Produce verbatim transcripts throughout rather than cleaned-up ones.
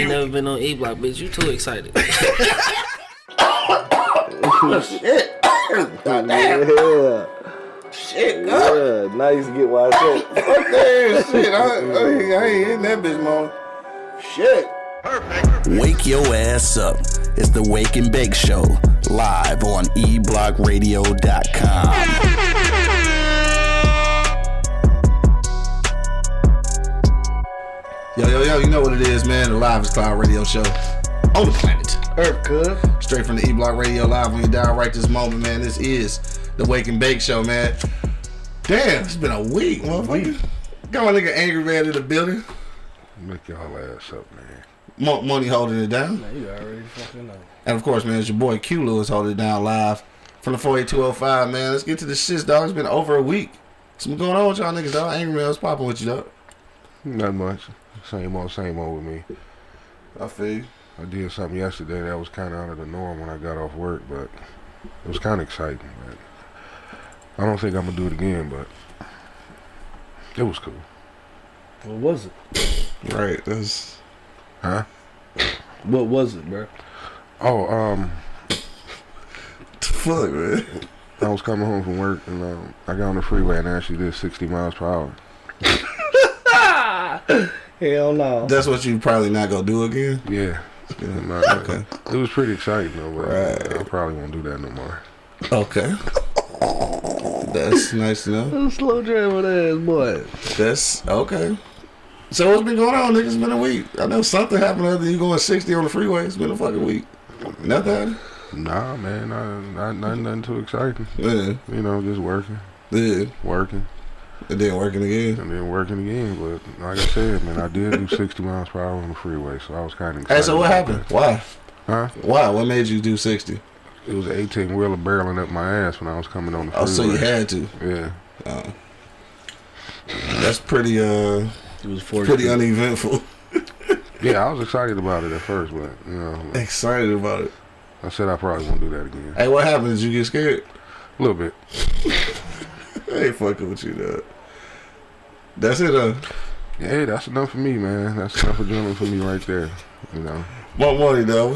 ain't never been on E-Block, bitch. You too excited. Oh, shit. Goddamn. Shit, God. Yeah, now you get washed up. Fuck that shit. I, I, I ain't in that bitch, mom. Shit. Perfect. Wake your ass up. It's the Wake and Bake Show, live on e block radio dot com. Yo, yo, yo, you know what it is, man. The Live is Cloud Radio Show on the planet Earth, cuz. Straight from the E-Block Radio, live on your dial right this moment, man. This is the Wake and Bake Show, man. Damn, it's been a week, motherfucker. Got my nigga Angry Man in the building. Make y'all ass up, man. Monk Money holding it down. Man, you already fucking know. And of course, man, it's your boy Q. Lewis holding it down live from the four eight two oh five, man. Let's get to the shits, dog. It's been over a week. Something going on with y'all niggas, dog. Angry Man, what's popping with you, dog? Not much. Same old, same old with me. I feel you. I did something yesterday that was kind of out of the norm when I got off work, but it was kind of exciting, man. I don't think I'm going to do it again, but it was cool. What was it? Right, that's... Huh? What was it, bro? Oh, um... Fuck, man. I was coming home from work, and um, I got on the freeway and actually did sixty miles per hour. Hell no. That's what you probably not going to do again? Yeah. yeah no, okay. It was pretty exciting, though, but right. I probably won't do that no more. Okay. That's nice to know. Slow driver ass boy. That's okay. So what's been going on, nigga? It's been a week. I know something happened other than you going sixty on the freeway. It's been a fucking week. Nothing happened? Nah, man. Not, not, not, nothing too exciting. Yeah. You know, just working. Yeah. Working. And then working again. And then working again. But like I said, man, I did do sixty miles per hour on the freeway. So I was kind of excited. Hey, so what happened? That. Why? Huh? Why? What made you do sixty? It was an eighteen-wheeler barreling up my ass when I was coming on the freeway. Oh, so you had to? Yeah. Uh, that's pretty, uh, it was pretty uneventful. Yeah, I was excited about it at first, but, you know. Like, excited about it? I said I probably won't do that again. Hey, what happened? Did you get scared? A little bit. I ain't fucking with you, though. That's it, uh. Yeah, that's enough for me, man. That's enough adrenaline for me right there, you know. My money, though.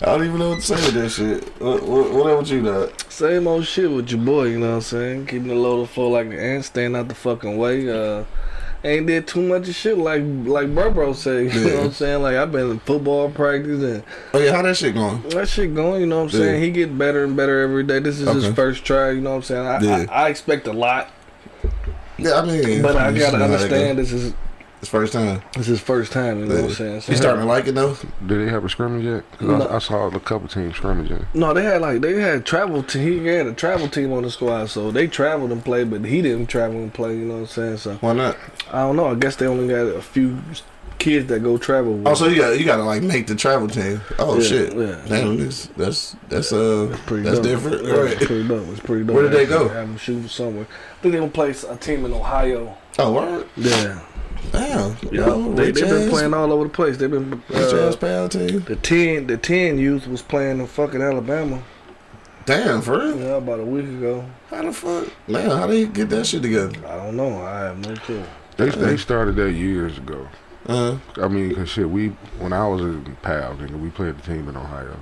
I don't even know what to say with that shit. What, what, what up with you, dog? Same old shit with your boy, you know what I'm saying? Keeping the load of four like the ant, staying out the fucking way. Uh, ain't did too much of shit like like bro bro say, yeah. You know what I'm saying? Like, I've been in football practice. And oh, yeah, how that shit going? That shit going, you know what I'm yeah. saying? He get better and better every day. This is okay. His first try, you know what I'm saying? I, yeah. I, I expect a lot. Yeah, I mean... But I gotta understand this is... It's first time. It's his first time, you know yeah. what I'm saying? So, you starting to like it, though? Did they have a scrimmage yet? Because no. I, I saw a couple teams scrimmaging. No, they had like they had travel team. He had a travel team on the squad, so they traveled and played, but he didn't travel and play, you know what I'm saying? So why not? I don't know. I guess they only got a few kids that go travel with. Oh, so you got you got to like make the travel team. Oh yeah, shit! Yeah. Damn, that's that's that's uh that's, pretty that's different. Yeah, right. It's pretty dumb. It's pretty dumb. Where did they go? Have them shoot somewhere. I think they gonna play a team in Ohio. Oh, word. Yeah. Damn, yo, they've they been playing all over the place. They've been uh, the ten, the ten youth was playing in fucking Alabama. Damn, for real? Yeah, about a week ago. How the fuck, man? How they get that shit together? I don't know. I have no clue. They uh, they started that years ago. Uh huh. I mean, cause shit, we when I was in P A L, nigga, we played the team in Ohio.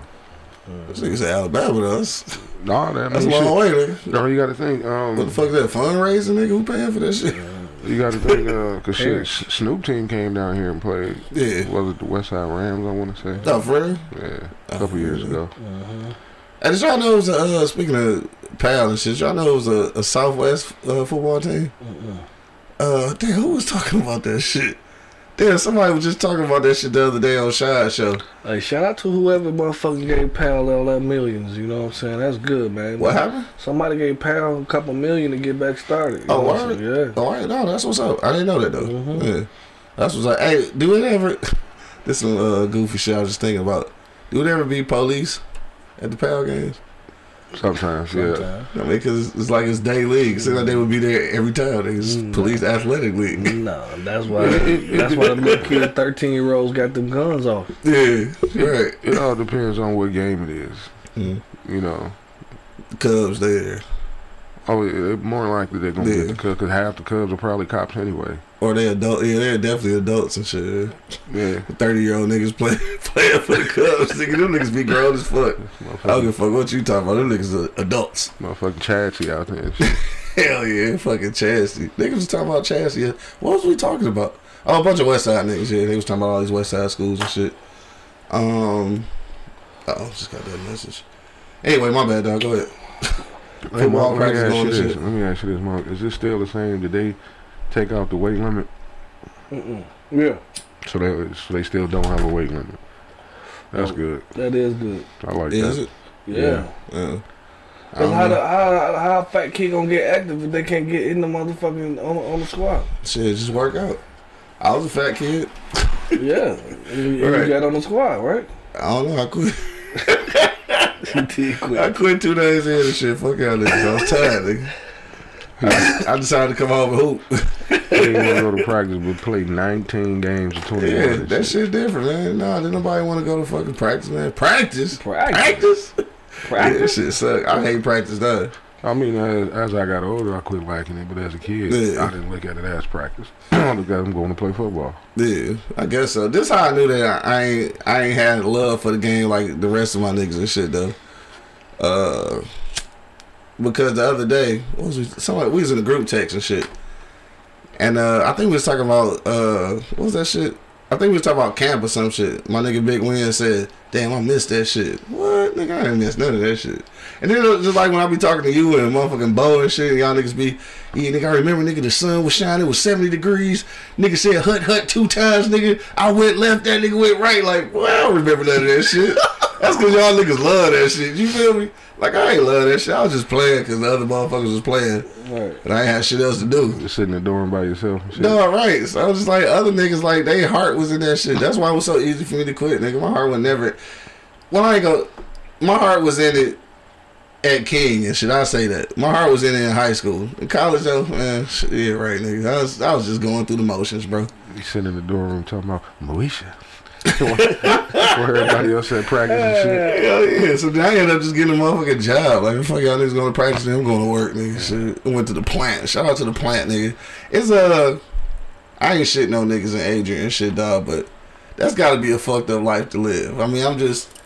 This nigga said Alabama to us. Nah, that that's a long way, nigga. No, you got to think. Um, what the fuck is that fundraising, nigga? Who paying for that shit? Yeah. You got to think, uh, cause shit, Snoop team came down here and played. Yeah, was it the Westside Rams? I want to say. No, for real. Yeah, a couple oh, years ago. Uh-huh. And did y'all know it was a, uh, speaking of P A L and shit, y'all know it was a, a Southwest uh, football team. Uh-uh. Uh, damn, who was talking about that shit? Damn, somebody was just talking about that shit the other day on Shine Show. Hey, shout out to whoever motherfucking gave P A L all that millions. You know what I'm saying? That's good, man. What man, happened? Somebody gave P A L a couple million to get back started. Oh, all right. Yeah. All right. No, that's what's up. I didn't know that, though. Mm-hmm. Yeah. That's what's up. Hey, do it ever... This is uh, goofy shit I was just thinking about. Do it ever be police at the P A L games? Sometimes, yeah. Sometimes. I mean, because it's like it's day league. Seems like they would be there every time. It's no. Police athletic league. No, that's why. That's why the little kid, thirteen-year-olds, got them guns off. Yeah, right. It all depends on what game it is. Mm. You know, the Cubs there. Oh, yeah, more likely they're gonna yeah. get the Cubs because half the Cubs are probably cops anyway. Or they adult, yeah, they're definitely adults and shit. Yeah, thirty-year-old niggas play, playing for the Cubs. Nigga, them niggas be grown as fuck. I don't give a fuck what you talking about. Them niggas are adults. Motherfucking Chassie out there and shit. Hell yeah, fucking Chassie. Niggas was talking about Chassie. What was we talking about? Oh, a bunch of West Side niggas. Yeah, they was talking about all these West Side schools and shit. Um, oh, just got that message. Anyway, my bad, dog. Go ahead. Hey, Mark, let, me ask you this. let me ask you this, Mark. Is this still the same today? Take off the weight limit. Mm-mm. Yeah. So they so they still don't have a weight limit. That's good. That is good. I like is that. It? Yeah. Yeah. Cause how, the, how how fat kid gonna get active if they can't get in the motherfucking on, on the squad? Shit, just work out. I was a fat kid. Yeah. And you right. got on the squad, right? I don't know. I quit. I quit two days in and shit. Fuck out of this. I was tired, nigga. I, I decided to come home and hoop. I didn't want to go to practice, but play nineteen games in twenty minutes. Yeah, that shit different, man. Nah, didn't nobody want to go to fucking practice, man. Practice? Practice? Practice? Practice? Yeah, that shit suck. I hate practice, though. I mean, as, as I got older, I quit liking it, but as a kid, yeah. I didn't look at it as practice. I just got them going to play football. Yeah, I guess so. This is how I knew that I, I ain't I ain't had love for the game like the rest of my niggas and shit, though. Uh... Because the other day, what was we, somebody, we was in a group text and shit. And uh, I think we was talking about, uh, what was that shit? I think we was talking about camp or some shit. My nigga Big Win said, damn, I missed that shit. What? Nigga, I didn't miss none of that shit. And then it was just like when I be talking to you and motherfucking Bo and shit, and y'all niggas be, yeah, nigga, I remember, nigga, the sun was shining, it was seventy degrees. Nigga said, hut, hut, two times, nigga. I went left, that nigga went right. Like, well, I don't remember none of that shit. That's because y'all niggas love that shit. You feel me? Like, I ain't love that shit. I was just playing because the other motherfuckers was playing. Right. And I ain't had shit else to do. You're sitting in the dorm by yourself. Shit. No, right. So I was just like, other niggas, like, they heart was in that shit. That's why it was so easy for me to quit, nigga. My heart was never... Well, I ain't go... My heart was in it at King and shit. I say that. My heart was in it in high school. In college, though, man, shit, yeah, right, nigga. I was, I was just going through the motions, bro. You sitting in the dorm room talking about Moesha. Where everybody else at practice and shit. Hell yeah. So then I ended up just getting a motherfucking job. Like, fuck y'all niggas going to practice and I'm going to work, nigga. Shit. I went to the plant. Shout out to the plant, nigga. It's a... Uh, I ain't shit no niggas in Adrian and shit, dog, but that's got to be a fucked up life to live. I mean, I'm just...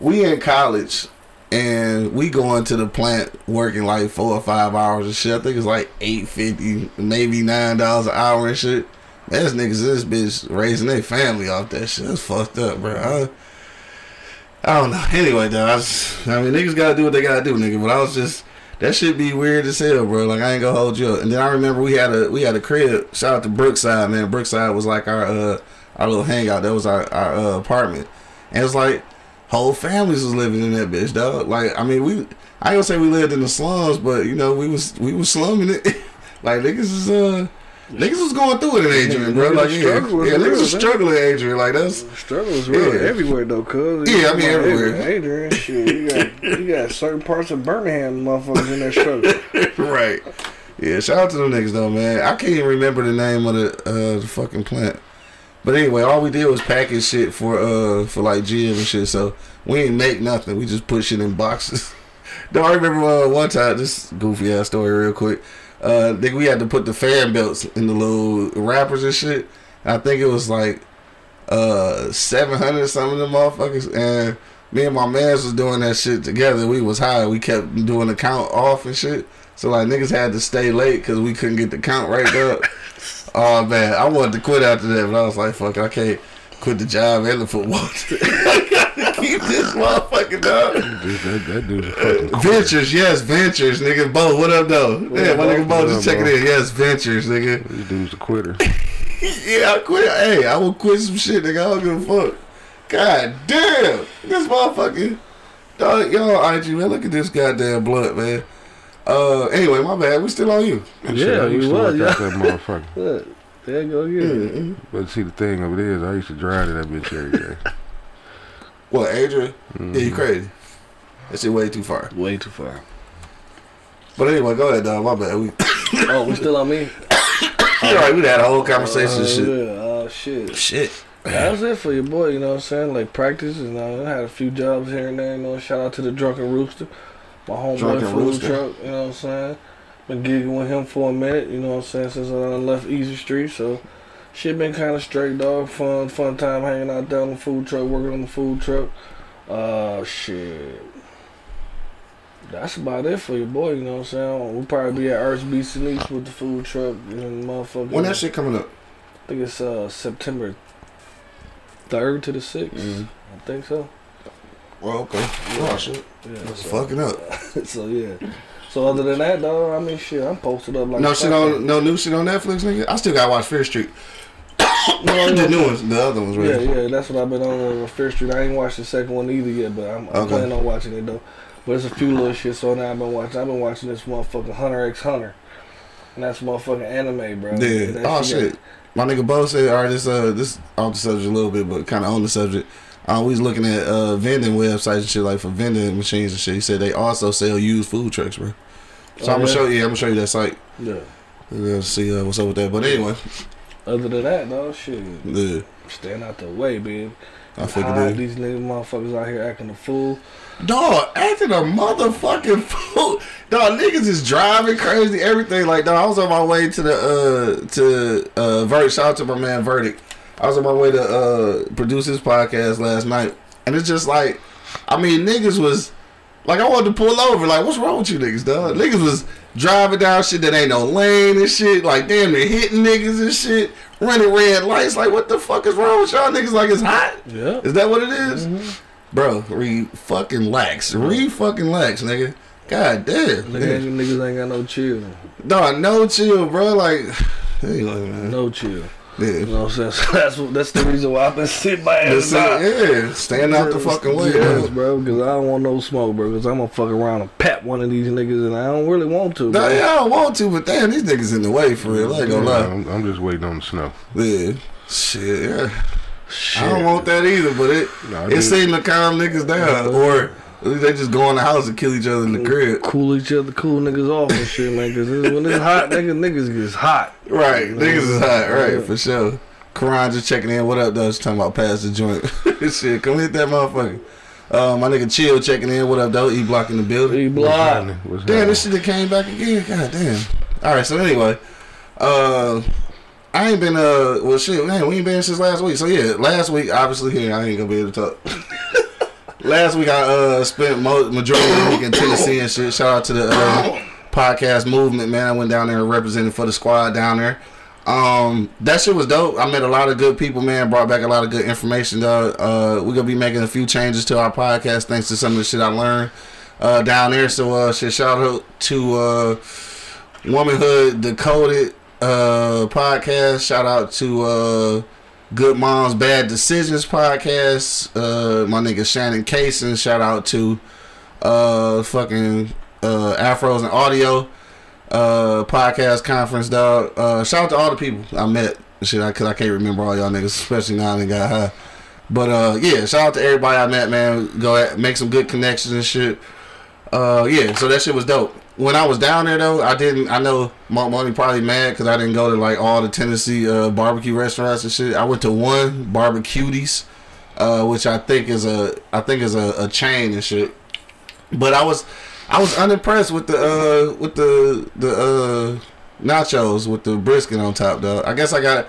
We in college and we going to the plant working like four or five hours and shit. I think it's like eight fifty, maybe nine dollars an hour and shit. There's niggas in this bitch raising their family off that shit. That's fucked up, bro. I, I don't know. Anyway, though, I, was, I mean, niggas gotta do what they gotta do, nigga. But I was just, that shit be weird as hell, bro. Like, I ain't gonna hold you up. And then I remember we had a we had a crib. Shout out to Brookside, man. Brookside was like our uh, our little hangout. That was our our uh, apartment. And it was like whole families was living in that bitch, dog. Like, I mean, we I ain't gonna say we lived in the slums, but you know, we was we was slumming it. Like, niggas is uh. Niggas was going through it in Adrian, bro. Like, yeah, yeah, niggas real, was struggling in Adrian. Like, that's... Struggle is real yeah. everywhere, though, cuz. Yeah, I mean, everywhere. Adrian, Adrian shit, you got, you got certain parts of Birmingham motherfuckers in that struggle. Right. Yeah, shout out to them niggas, though, man. I can't even remember the name of the, uh, the fucking plant. But anyway, all we did was package shit for, uh, for like, G M and shit, so we didn't make nothing. We just put shit in boxes. No, I remember uh, one time, this goofy-ass story real quick. Uh, nigga, we had to put the fan belts in the little wrappers and shit. I think it was like uh, seven hundred or something of them motherfuckers. And me and my mans was doing that shit together. We was high. We kept doing the count off and shit. So, like, niggas had to stay late because we couldn't get the count right up. Oh, man. I wanted to quit after that, but I was like, fuck it, I can't quit the job and the football. I got to keep this motherfucking dog. Dude, that, that dude's fucking cool. Ventures, yes, Ventures, nigga. Bo, what up, though? What yeah, up, my bro? nigga Bo just checking in. Yes, Ventures, nigga. This dude's a quitter. Yeah, I quit. Hey, I will quit some shit, nigga. I don't give a fuck. God damn. This motherfucking dog. Y'all, I G, man, look at this goddamn blunt, man. Uh, anyway, my bad. We still on you. Yeah, sure, you was. Yeah. That motherfucker. Look. There you go, yeah. Mm-hmm. But see, the thing of it is, I used to drive to that bitch every day. What, Adrian? Mm-hmm. Yeah, you crazy. That shit way too far. Way too far. But anyway, go ahead, dog. My bad. We oh, we still on me? All right, we had a whole conversation uh, and shit. Yeah. Oh, shit. Shit. That was it for your boy, you know what I'm saying? Like, practice, and uh, I had a few jobs here and there, you know. Shout out to the Drunken Rooster, my homeboy food truck, you know what I'm saying? been gigging with him for a minute, you know what I'm saying, since I left Easy Street, so shit been kind of straight, dog. Fun, fun time hanging out down on the food truck, working on the food truck. Uh, shit. That's about it for your boy, you know what I'm saying? We'll probably be at Earth's B C next with the food truck, you know, motherfucker. When that shit coming up? I think it's uh, September third to the sixth. Mm-hmm. I think so. Well, okay. Yeah, shit. Yeah, it's so, fucking up. So, yeah. So, other than that, though, I mean, shit, I'm posted up like... No shit on, no new shit on Netflix, nigga? I still gotta watch Fear Street. No, the new ones, the other ones, right? Yeah, yeah, that's what I've been on with Fear Street. I ain't watched the second one either yet, but I'm, I'm okay. planning on watching it, though. But it's a few little shit, so now I've been watching. I've been watching this motherfucking Hunter X Hunter. And that's motherfucking anime, bro. Yeah. That oh, shit. Got, my nigga Bo said, all right, this, uh, this off the subject a little bit, but kind of on the subject. I always looking at uh, vending websites and shit, like for vending machines and shit. He said they also sell used food trucks, bro. So oh, I'm going to show you, I'm going to show you that site. Yeah. And see uh, what's up with that. But anyway. Other than that, though, shit. Yeah. Stand out the way, baby. I figured these niggas motherfuckers out here acting a fool. Dog, acting a motherfucking fool. Dog, niggas is driving crazy, everything. Like, dog, I was on my way to the, uh, to, uh, Verdict. Shout out to my man, Verdict. I was on my way to, uh, produce his podcast last night. And it's just like, I mean, niggas was, like, I wanted to pull over. Like, what's wrong with you niggas, dog? Niggas was driving down shit that ain't no lane and shit. Like, damn, they hitting niggas and shit. Running red lights. Like, what the fuck is wrong with y'all niggas? Like, it's hot? Yeah. Is that what it is? Mm-hmm. Bro, re fucking lax. Re fucking lax, nigga. God damn. Look at you niggas ain't got no chill. Dog, no chill, bro. Like, anyway, man. No chill. Yeah. You know what I'm saying? So that's, that's the reason why I've been sitting my ass out. Yeah, stand out the fucking way, yes, bro. Because I don't want no smoke, bro. Because I'm going to fuck around and pat one of these niggas, and I don't really want to, bro. Nah, I don't want to, but damn, these niggas in the way, for real. I ain't gonna lie. I'm, I'm just waiting on the snow. Yeah. Shit, yeah. Shit. I don't want that either, but it nah, it seemed to calm niggas down. Or they just go in the house and kill each other in the crib. Cool each other, cool niggas off and shit, man. Because when it's hot, niggas, niggas gets hot. Right, niggas, niggas is hot, right, yeah. For sure. Karan just checking in. What up, though? She's talking about pass the joint. Shit, come hit that motherfucker. Uh, my nigga Chill checking in. What up, though? E-Block in the building. E-Block. Damn, this shit that came back again. God damn. All right, so anyway. Uh... I ain't been, uh, well, shit, man, we ain't been since last week. So, yeah, last week, obviously, here, I ain't gonna be able to talk. Last week, I, uh, spent most, majority of the week in Tennessee and shit. Shout out to the, uh, Podcast Movement, man. I went down there and represented for the squad down there. Um, that shit was dope. I met a lot of good people, man. Brought back a lot of good information, though. Uh, we're gonna be making a few changes to our podcast thanks to some of the shit I learned, uh, down there. So, uh, shit, shout out to, uh, Womanhood Decoded. Uh, podcast. Shout out to uh, Good Moms Bad Decisions podcast. Uh, my nigga Shannon Caseon. Shout out to uh, fucking uh, Afrozen Audio uh, podcast conference, dog. Uh, shout out to all the people I met. Shit, I, cause I can't remember all y'all niggas, especially now I done got high. But uh, yeah, shout out to everybody I met, man. Go at, make some good connections and shit. Uh, yeah, so that shit was dope. When I was down there, though, I didn't... I know Monk Money probably mad because I didn't go to, like, all the Tennessee uh, barbecue restaurants and shit. I went to one, Barbecuties, uh, which I think is a I think is a, a chain and shit. But I was I was unimpressed with the uh, with the the uh, nachos with the brisket on top, though. I guess I got...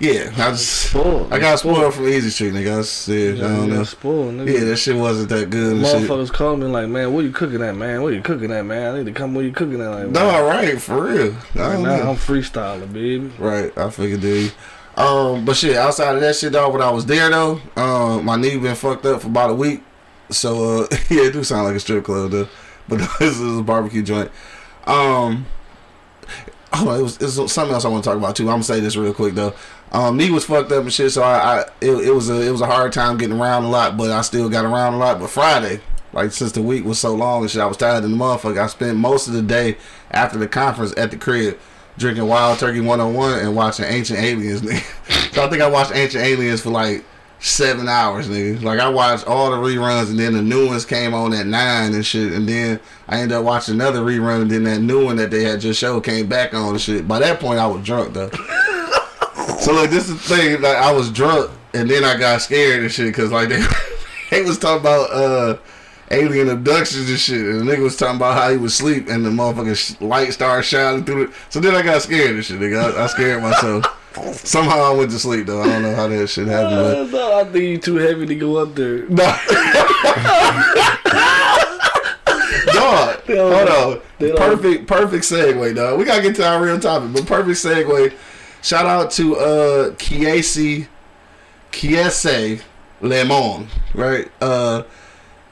Yeah, I just... I got spoiled from Easy Street, nigga. I said, yeah, I don't know. Spoiled, nigga. Yeah, that shit wasn't that good and shit. Motherfuckers called me like, man, what you cooking at, man? What you cooking at, man? I need to come where you cooking at. Like, no, all right, for real. Right now, I'm freestyling, baby. Right, I figured, dude. Um, but shit, outside of that shit, dog, when I was there, though, um, my knee been fucked up for about a week. So, uh, yeah, it do sound like a strip club, though. But this is a barbecue joint. Um... Oh, it was, it was something else I want to talk about too. I'm gonna say this real quick though. Um, knee was fucked up and shit, so I, I it, it was a it was a hard time getting around a lot, but I still got around a lot. But Friday, like since the week was so long and shit, I was tired of the motherfucker. I spent most of the day after the conference at the crib drinking Wild Turkey one oh one and watching Ancient Aliens, nigga. So I think I watched Ancient Aliens for like seven hours, nigga. Like I watched all the reruns and then the new ones came on at nine and shit, and then I ended up watching another rerun and then that new one that they had just showed came back on and shit. By that point I was drunk though. So like this is the thing, like I was drunk and then I got scared and shit because like they, they was talking about uh alien abductions and shit. And the nigga was talking about how he was asleep and the motherfucking light started shining through it. So then I got scared and shit, nigga. I, I scared myself. Somehow I went to sleep, though. I don't know how that shit happened. Uh, but... No, I think you're too heavy to go up there. No. Dog, hold on. Perfect, perfect segue, dog. We gotta get to our real topic, but perfect segue. Shout out to uh, Kiese Kiese Laymon, right? Uh,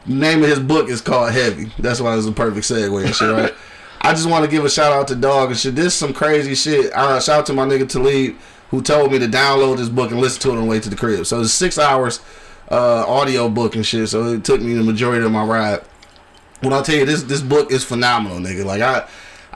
name of his book is called Heavy. That's why it's a perfect segue and shit, right? I just want to give a shout out to dog and shit. This is some crazy shit. Uh, shout out to my nigga Talib, who told me to download this book and listen to it on the way to the crib. So it's six hours uh, audio book and shit. So it took me the majority of my ride. When I tell you this, this book is phenomenal, nigga. Like I,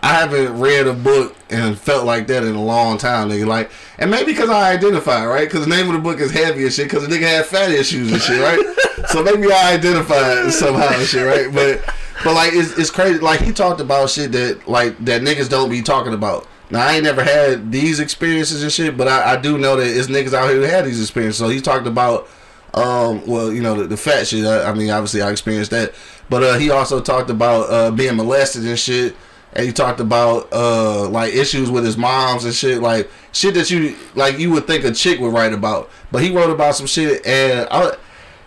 I haven't read a book and felt like that in a long time, nigga. Like, and maybe because I identify, right? Because the name of the book is Heavy and shit. Because the nigga had fat issues and shit, right? So maybe I identify somehow and shit, right? But, but like it's it's crazy. Like he talked about shit that like that niggas don't be talking about. Now I ain't never had these experiences and shit, but I, I do know that it's niggas out here who had these experiences. So he talked about. Um, well, you know, the, the fat shit, I, I mean, obviously I experienced that, but, uh, he also talked about, uh, being molested and shit, and he talked about, uh, like, issues with his moms and shit, like, shit that you, like, you would think a chick would write about, but he wrote about some shit, and, I,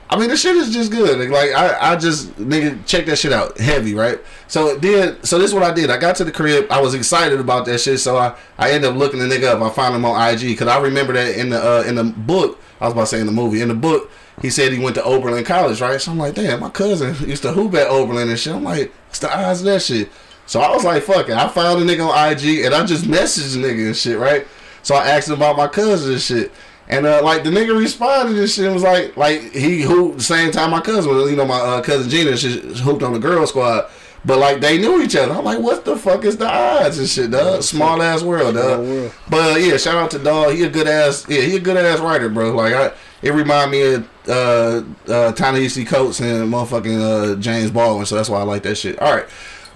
I mean, the shit is just good, like, I, I just, nigga, check that shit out, Heavy, right, so then, so this is what I did, I got to the crib, I was excited about that shit, so I, I ended up looking the nigga up, I found him on I G, because I remember that in the, uh, in the book, I was about to say in the movie. In the book, he said he went to Oberlin College, right? So I'm like, damn, my cousin used to hoop at Oberlin and shit. I'm like, what's the odds of that shit? So I was like, fuck it. I found a nigga on I G, and I just messaged the nigga and shit, right? So I asked him about my cousin and shit. And, uh, like, the nigga responded and shit and was like, like, he hooped the same time my cousin was. You know, my uh, cousin Gina, she hooped on the girl squad. But, like, they knew each other. I'm like, what the fuck is the odds and shit, dog? Small-ass world, dog. But, yeah, shout-out to dog. He a good-ass, yeah, he a good-ass writer, bro. Like, I, it remind me of uh, uh, Ta-Nehisi Coates and motherfucking uh, James Baldwin, so that's why I like that shit. All right.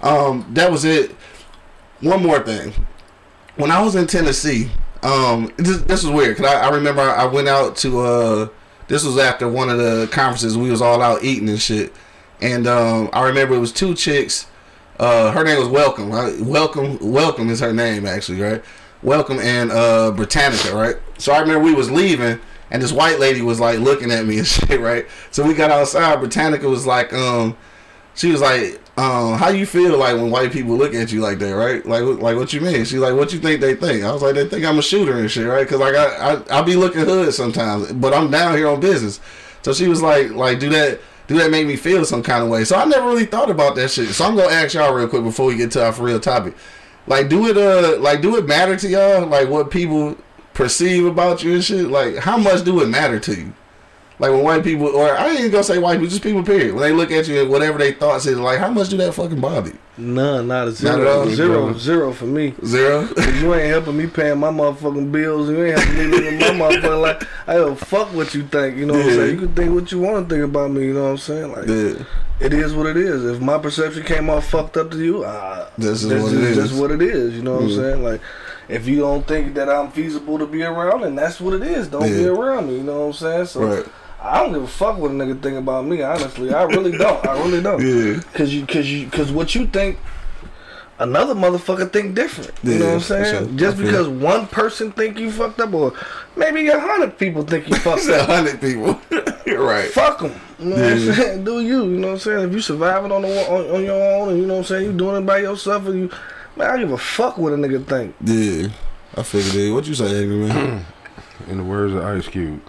Um, that was it. One more thing. When I was in Tennessee, um, this, this was weird, because I, I remember I, I went out to, uh, this was after one of the conferences. We was all out eating and shit. And um, I remember it was two chicks. Uh, her name was Welcome. I, Welcome, Welcome is her name actually, right? Welcome and uh, Britannica, right? So I remember we was leaving, and this white lady was like looking at me and shit, right? So we got outside. Britannica was like, um, she was like, um, how you feel like when white people look at you like that, right? Like, like what you mean? She's like, what you think they think? I was like, they think I'm a shooter and shit, right? Because like I, I, I be looking hood sometimes, but I'm down here on business. So she was like, like do that. Do that make me feel some kind of way? So I never really thought about that shit. So I'm gonna ask y'all real quick before we get to our for real topic. Like, do it, uh, like, do it matter to y'all? Like, what people perceive about you and shit. Like, how much do it matter to you? Like, when white people, or I ain't even gonna say white people, just people period. When they look at you and whatever they thoughts is, like, how much do that fucking bother you? None, not a zero. Not at all. Zero, zero for me. Zero? You ain't helping me paying my motherfucking bills. You ain't helping me living my motherfucking life. I don't fuck what you think. You know what yeah. I'm saying? You can think what you want to think about me. You know what I'm saying? Like, yeah. It is what it is. If my perception came all fucked up to you, uh, this is that's what it is. That's what it is. You know what yeah. I'm saying? Like, if you don't think that I'm feasible to be around, then that's what it is. Don't yeah. be around me. You know what I'm saying? So. Right. I don't give a fuck what a nigga think about me, honestly. I really don't. I really don't. Yeah. Cause you, cause you, cause what you think, another motherfucker think different. You yeah, know what I'm saying? Sure. Just because it. one person think you fucked up, or maybe a hundred people think you fucked up. A hundred people. You're right. Fuck them. You know yeah. what I'm saying? Do you? You know what I'm saying? If you surviving on the on, on your own, and you know what I'm saying, you doing it by yourself, and you, man, I don't give a fuck what a nigga think. Yeah. I figured it. What you say, Angry Man? In the words of Ice Cube.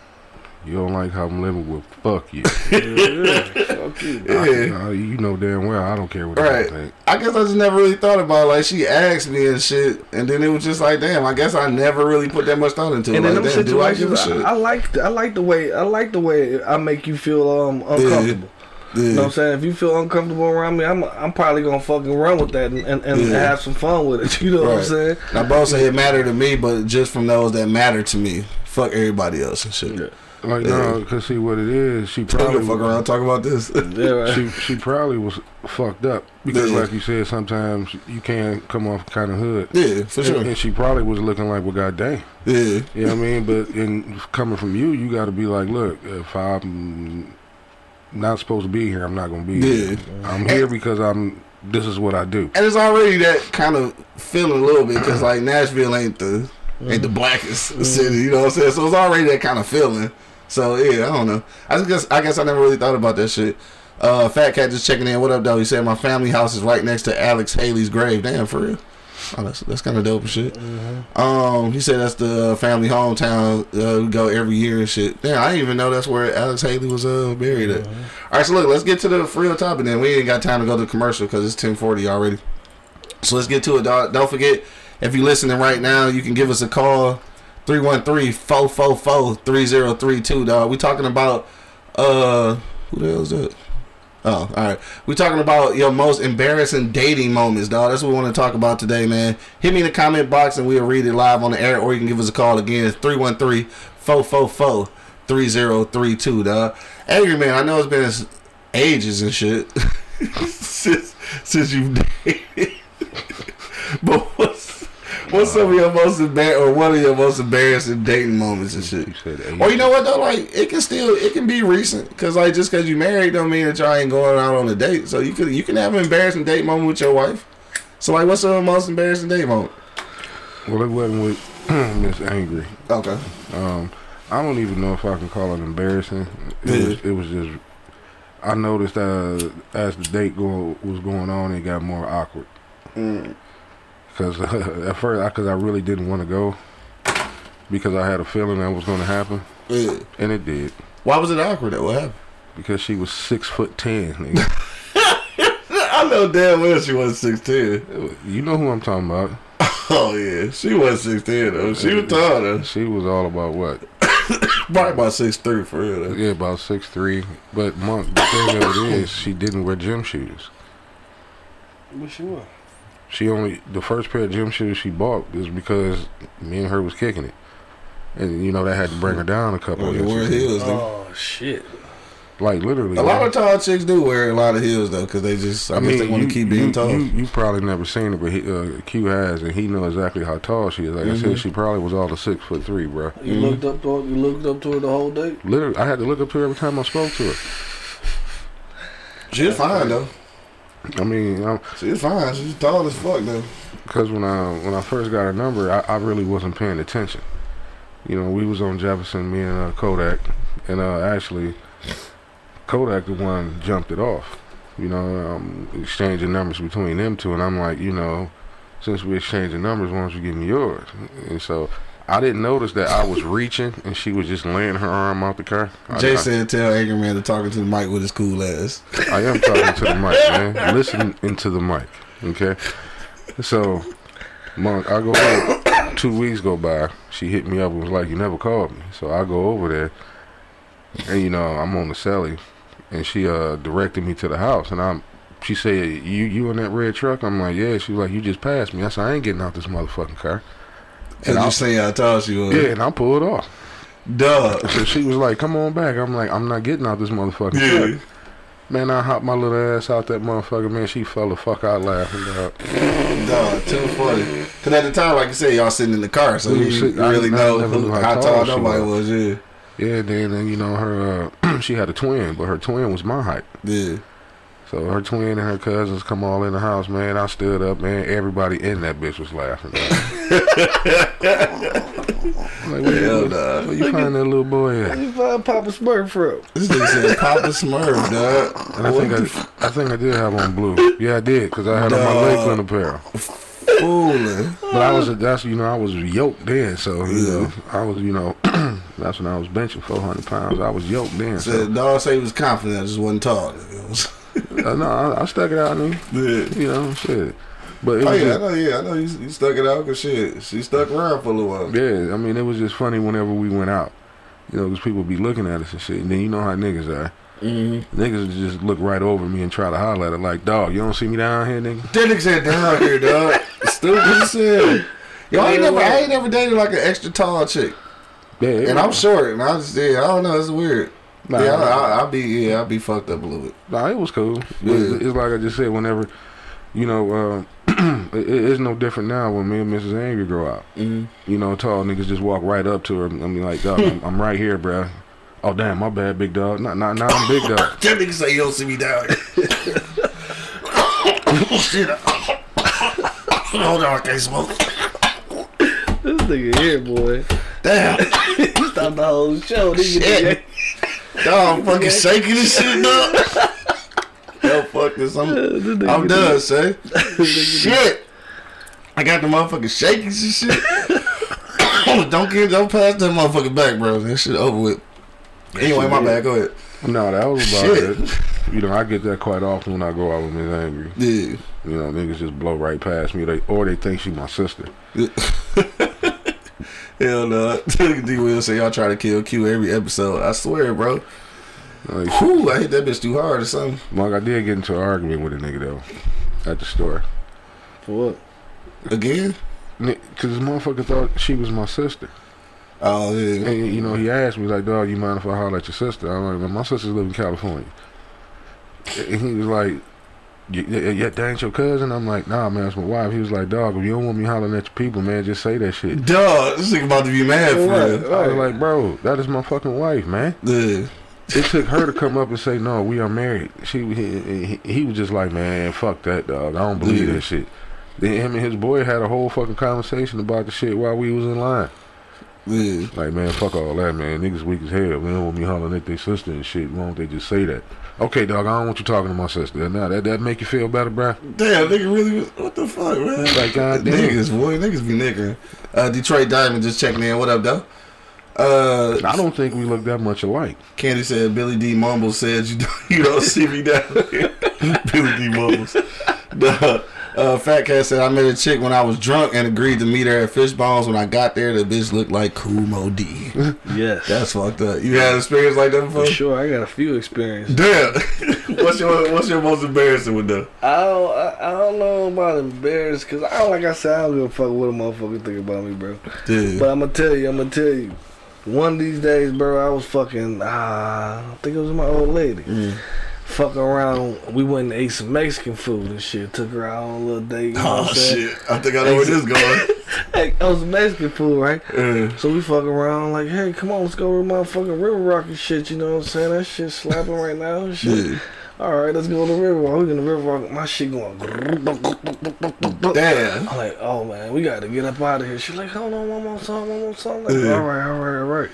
You don't like how I'm living with fuck you. Yeah, yeah. Fuck you. Yeah. I, I, you know damn well I don't care what right. you think. I guess I just never really thought about it. Like she asked me and shit, and then it was just like, damn. I guess I never really put that much thought into it. And like, in them damn, do I give a shit? I, I like the, I like the way I like the way I make you feel um uncomfortable. Yeah. Yeah. You know what I'm saying? If you feel uncomfortable around me, I'm I'm probably gonna fucking run with that and, and, and yeah. have some fun with it. You know right. what I'm saying? I both say it mattered to me, but just from those that matter to me, fuck everybody else and shit. Yeah. Like, yeah. no, because see what it is, she probably... Don't fuck around talking about this. Yeah, right. she, she probably was fucked up. Because yeah. like you said, sometimes you can come off kind of hood. Yeah, for sure. And, and she probably was looking like, well, goddamn. Yeah. You know what I mean? But in coming from you, you got to be like, look, if I'm not supposed to be here, I'm not going to be yeah. here. I'm and, here because I'm. This is what I do. And it's already that kind of feeling a little bit, because like Nashville ain't the ain't the blackest mm-hmm. city, you know what I'm saying? So it's already that kind of feeling. So yeah, I don't know. I guess I guess I never really thought about that shit. Uh, Fat Cat just checking in. What up, though? He said my family house is right next to Alex Haley's grave. Damn, for real. Oh, that's that's kind of dope and shit. Mm-hmm. Um, he said that's the family hometown uh, we go every year and shit. Damn, I didn't even know that's where Alex Haley was uh, buried at. Mm-hmm. All right, so look, let's get to the real topic then. We ain't got time to go to the commercial because it's ten forty already. So let's get to it, dog. Don't forget, if you're listening right now, you can give us a call, three one three, four four four, three zero three two, dog. We talking about, uh, who the hell is that? Oh, all right. We're talking about your most embarrassing dating moments, dog. That's what we want to talk about today, man. Hit me in the comment box and we'll read it live on the air, or you can give us a call again. It's three one three, four four four, three zero three two, dog. Angry Man, I know it's been ages and shit since since you've dated. But what's what's some of your most embarrassing, or one of your most embarrassing dating moments and shit? Or you know what though, like it can still, it can be recent, because like just because you married don't mean that y'all ain't going out on a date. So you could you can have an embarrassing date moment with your wife. So like, what's the most embarrassing date moment? Well, it wasn't with Miss Angry. Okay. Um, I don't even know if I can call it embarrassing. It was, it was just I noticed uh, as the date go was going on, it got more awkward. Mm. Because uh, at first, because I, I really didn't want to go, because I had a feeling that was going to happen, yeah. and it did. Why was it awkward? What happened? Because she was six foot ten. Nigga. I know damn well she was six ten. You know who I'm talking about? Oh yeah, she was six ten though. She was tall though. She was all about what? Probably about six three for real. Though. Yeah, about six three. But Monk, the thing of it is, she didn't wear gym shoes. What she wore? She only, the first pair of gym shoes she bought is because me and her was kicking it. And, you know, that had to bring her down a couple of inches. Oh, shit. Like, literally. A lot like, of tall chicks do wear a lot of heels, though, because they just, I, I guess mean, they want to keep being you, tall. You, you probably never seen her, but he, uh, Q has, and he knows exactly how tall she is. Like mm-hmm. I said, she probably was all the six foot three, bro. You, mm-hmm. looked up to her, you looked up to her the whole day? Literally. I had to look up to her every time I spoke to her. She's fine, though. I mean, I'm, she's fine. She's tall as fuck, though. Because when I when I first got her number, I, I really wasn't paying attention. You know, we was on Jefferson, me and uh, Kodak, and uh, actually, Kodak the one jumped it off. You know, um, exchanging numbers between them two, and I'm like, you know, since we're exchanging numbers, why don't you give me yours? And so I didn't notice that I was reaching, and she was just laying her arm out the car. Jay I, said, "Tell Angry Man to talking to the mic with his cool ass." I am talking to the mic, man. Listen into the mic, okay? So, Monk, I go over. Two weeks go by. She hit me up and was like, "You never called me." So I go over there, and you know I'm on the celly, and she uh, directed me to the house, and I'm. She said, "You you in that red truck?" I'm like, "Yeah." She was like, "You just passed me." I said, "I ain't getting out this motherfucking car." And you saying how tall she was. Yeah, and I pulled off. Duh. So she was like, come on back. I'm like, I'm not getting out this motherfucking yeah. truck. Man, I hopped my little ass out that motherfucker, man. She fell the fuck out laughing, dog. Dog, too funny. Because at the time, like you said, y'all sitting in the car, so you sitting, really I, know I who, how tall, tall nobody was. was, yeah. Yeah, then, then you know, her, uh, she had a twin, but her twin was my height. Yeah. So her twin and her cousins come all in the house, man. I stood up, man. Everybody in that bitch was laughing. Like, where Hell you, nah. where you find that little boy at? Where you find Papa Smurf from? This nigga said Papa Smurf, dog. And I think I, I think I did have on blue. Yeah, I did, because I had Duh. on my Lakeland apparel. Fooling. But I was, a, that's you know, I was yoked then, so you yeah. know, I was, you know, that's when I was benching four hundred pounds. I was yoked then. So, so. Dog say he was confident, I just wasn't tall. It was uh, no, I, I stuck it out, nigga. Yeah. You know, shit. But it oh, was yeah, just, I know, yeah, I know you, you stuck it out because shit, she stuck around for a little while. Yeah, I mean, it was just funny whenever we went out. You know, because people be looking at us and shit. And then you know how niggas are. Mm-hmm. Niggas just look right over me and try to holler at it like, dog, you don't see me down here, nigga? That nigga said down here, dog. Stupid as hell. Yo, I ain't, never, I ain't never dated like an extra tall chick. Yeah, and was. I'm short, and I just, yeah, I don't know, it's weird. Nah, yeah, I, I, I be yeah, I be fucked up a little bit. Nah, it was cool. Yeah. It's, it's like I just said. Whenever, you know, uh, it, it's no different now when me and Missus Angry grow out. Mm-hmm. You know, tall niggas just walk right up to her. I mean, like, dog, I'm, I'm right here, bro. Oh, damn, my bad, big dog. Nah, nah, nah, I'm big dog. That nigga say you don't see me down here. Shit. Hold on, I can't smoke. This nigga here, boy. Damn. You stopped the whole show, nigga. Shit. Y'all fucking shaking this shit up. Yo, fuck this. I'm, I'm done, say. Shit. I got the motherfucking shakings and shit. Don't get, don't pass that motherfucking back, bro. That shit over with. Anyway, my bad. Go ahead. No, that was about shit. It. You know, I get that quite often when I go out with Miss Angry. Yeah. You know, niggas just blow right past me. They or they think she my sister. Yeah. Hell no. D Will say y'all try to kill Q every episode. I swear, bro. Like, whew, I hit that bitch too hard or something. Mark, I did get into an argument with a nigga though, at the store. For what? Again? Because this motherfucker thought she was my sister. Oh, yeah. And, you know, he asked me, like, dog, you mind if I holler at your sister? I'm like, my sisters live in California. And he was like, yeah, that ain't your cousin? I'm like, nah, man, it's my wife. He was like, dog, if you don't want me hollering at your people, man, just say that shit. Dog, this nigga about to be mad for real. Right. I was like, bro, that is my fucking wife, man. Yeah. It took her to come up and say, no, we are married. She, he, he, he was just like, man, fuck that, dog. I don't believe yeah. that shit. Then him and his boy had a whole fucking conversation about the shit while we was in line. Yeah. Like, man, fuck all that, man. Niggas weak as hell. We don't want me hollering at their sister and shit. Why don't they just say that? Okay, dog, I don't want you talking to my sister. Now, that that make you feel better, bro? Damn, nigga really was, what the fuck, man? Like, God damn. Niggas, boy, niggas be nigger. Uh, Detroit Diamond just checking in. What up, though? Uh, I don't think we look that much alike. Candy said, Billy D. Mumbles said, you don't, you don't see me down here. Billy D. Mumbles. Duh. Uh, Fat Cat said, I met a chick when I was drunk and agreed to meet her at Fishbones. When I got there, the bitch looked like Kumo D. Yes. That's fucked up. You had an experience like that before? For sure. I got a few experiences. Damn. What's your what's your most embarrassing one, though? I don't, I, I don't know about embarrassed because, I like I said, I don't give a fuck what a motherfucker think about me, bro. Dude. But I'm going to tell you, I'm going to tell you. One of these days, bro, I was fucking, uh, I think it was my old lady. Mm. Fuck around, we went and ate some Mexican food and shit. Took her out on a little date. You know oh shit! I think I know where this going. Hey, it was Mexican food, right? Mm. So we fuck around like, hey, come on, let's go to motherfucking River Rock and shit. You know what I'm saying? That shit slapping right now. And shit. Yeah. All right, let's go to the River Rock. We in the River Rock. My shit going. Damn. I'm like, oh man, we got to get up out of here. She's like, hold on, one more song, one more song. Like, yeah. all right, all right, all right.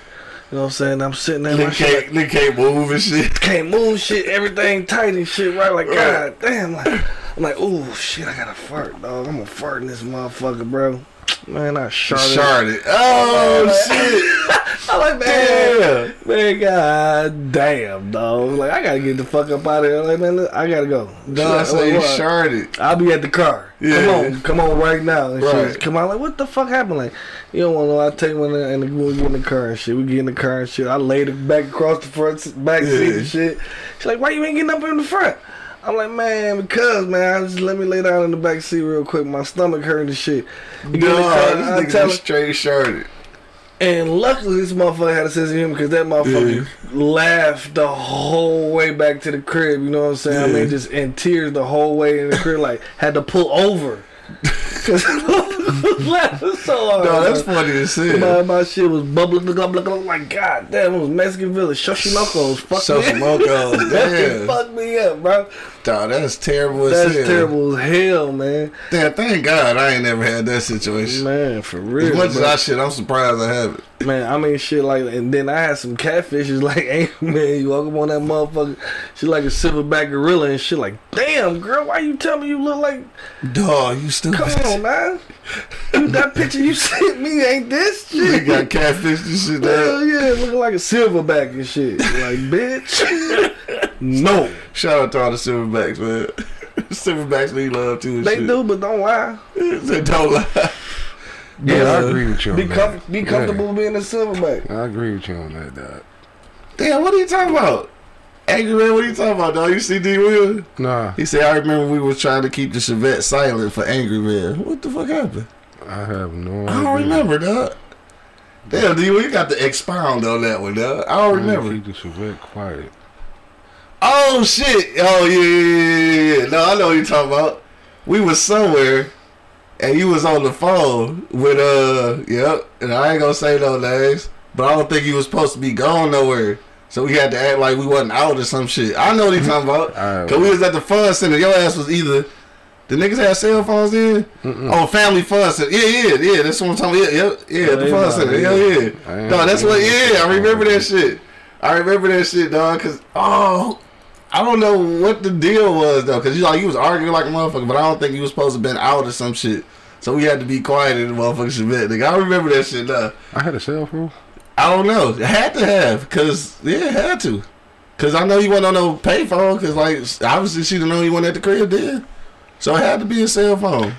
You know what I'm saying? I'm sitting there. Nigga can't, shit, like, can't move and shit. Can't move shit. Everything tight and shit, right? Like, right. God damn. Like, I'm like, ooh, shit, I got to fart, dog. I'm going to fart in this motherfucker, bro. Man, I sharted. Sharted. Oh, like, shit. I'm like, man. Damn. Man, God damn, dog. Like, I got to get the fuck up out of here. Like, man, look, I got to go. Dog, I say you sharted. I'll be at the car. Yeah. Come on. Come on right now. And right. Shit. Come on. Like, what the fuck happened? Like, you don't want to know. I take one and we get in the car and shit. We get in the car and shit. I laid it back across the front back yeah. seat and shit. She's like, why you ain't getting up in the front? I'm like, man, because, man, I just let me lay down in the back seat real quick. My stomach hurting and shit. You no, know, this nigga straight shirted. And luckily, this motherfucker had a sense of humor because that motherfucker yeah. laughed the whole way back to the crib. You know what I'm saying? Yeah. I mean, just in tears the whole way in the crib. Like, had to pull over. Because laughing so hard. No, that's funny to see. My, my shit was bubbling. I'm like, God damn, it was Mexican Village. Xochimilco's fucked me up. Xochimilco's, damn. Fucked me up, bro. Dog, that's terrible as hell. That's terrible as hell, man. Damn, thank God I ain't never had that situation. Man, for real. As much bro. as I shit, I'm surprised I haven't. Man, I mean, shit like, and then I had some catfishes like, hey, man, you walk up on that motherfucker, she like a silverback gorilla and shit like, damn, girl, why you tell me you look like... Dog, you stupid. Come on, man. That picture you sent me ain't this shit. You got catfish and shit, dog. Hell yeah, looking like a silverback and shit. Like, bitch. No. Shout out to all the silverbacks, man. Silverbacks need love, too. They shit. do, but don't lie. They don't lie. Yeah, uh, I agree with you on be that. Com- be comfortable yeah. being a silverback. I agree with you on that, dog. Damn, what are you talking about? Angry Man, what are you talking about, dog? You see D. Will? Nah. He said, I remember we were trying to keep the Chevette silent for Angry Man. What the fuck happened? I have no idea. I don't remember, dog. Damn, D. Will, you got to expound on that one, dog. I don't remember. Keep the Chevette quiet. Oh, shit. Oh, yeah, yeah, yeah, yeah. No, I know what you're talking about. We was somewhere... And you was on the phone with, uh, yep, and I ain't gonna say no names, but I don't think you was supposed to be gone nowhere. So we had to act like we wasn't out or some shit. I know what he talking about. Right, Cause well. we was at the fun center. Your ass was either the niggas had cell phones in. Mm-mm. Oh, family fun center. Yeah, yeah, yeah. That's what I'm talking about. Yeah, yeah, yeah. Oh, at the fun know, center. Yeah, yeah. yeah. No, that's what. Yeah, I remember that shit. I remember that shit, dog. Cause oh, I don't know what the deal was though. Cause you like you was arguing like a motherfucker, but I don't think you was supposed to been out or some shit. So we had to be quiet in the motherfucking bed. Nigga, I remember that shit though. I had a cell phone. I don't know. It had to have, cause yeah, had to, cause I know you wasn't on no payphone, cause like obviously she didn't know you wasn't at the crib then, so it had to be a cell phone.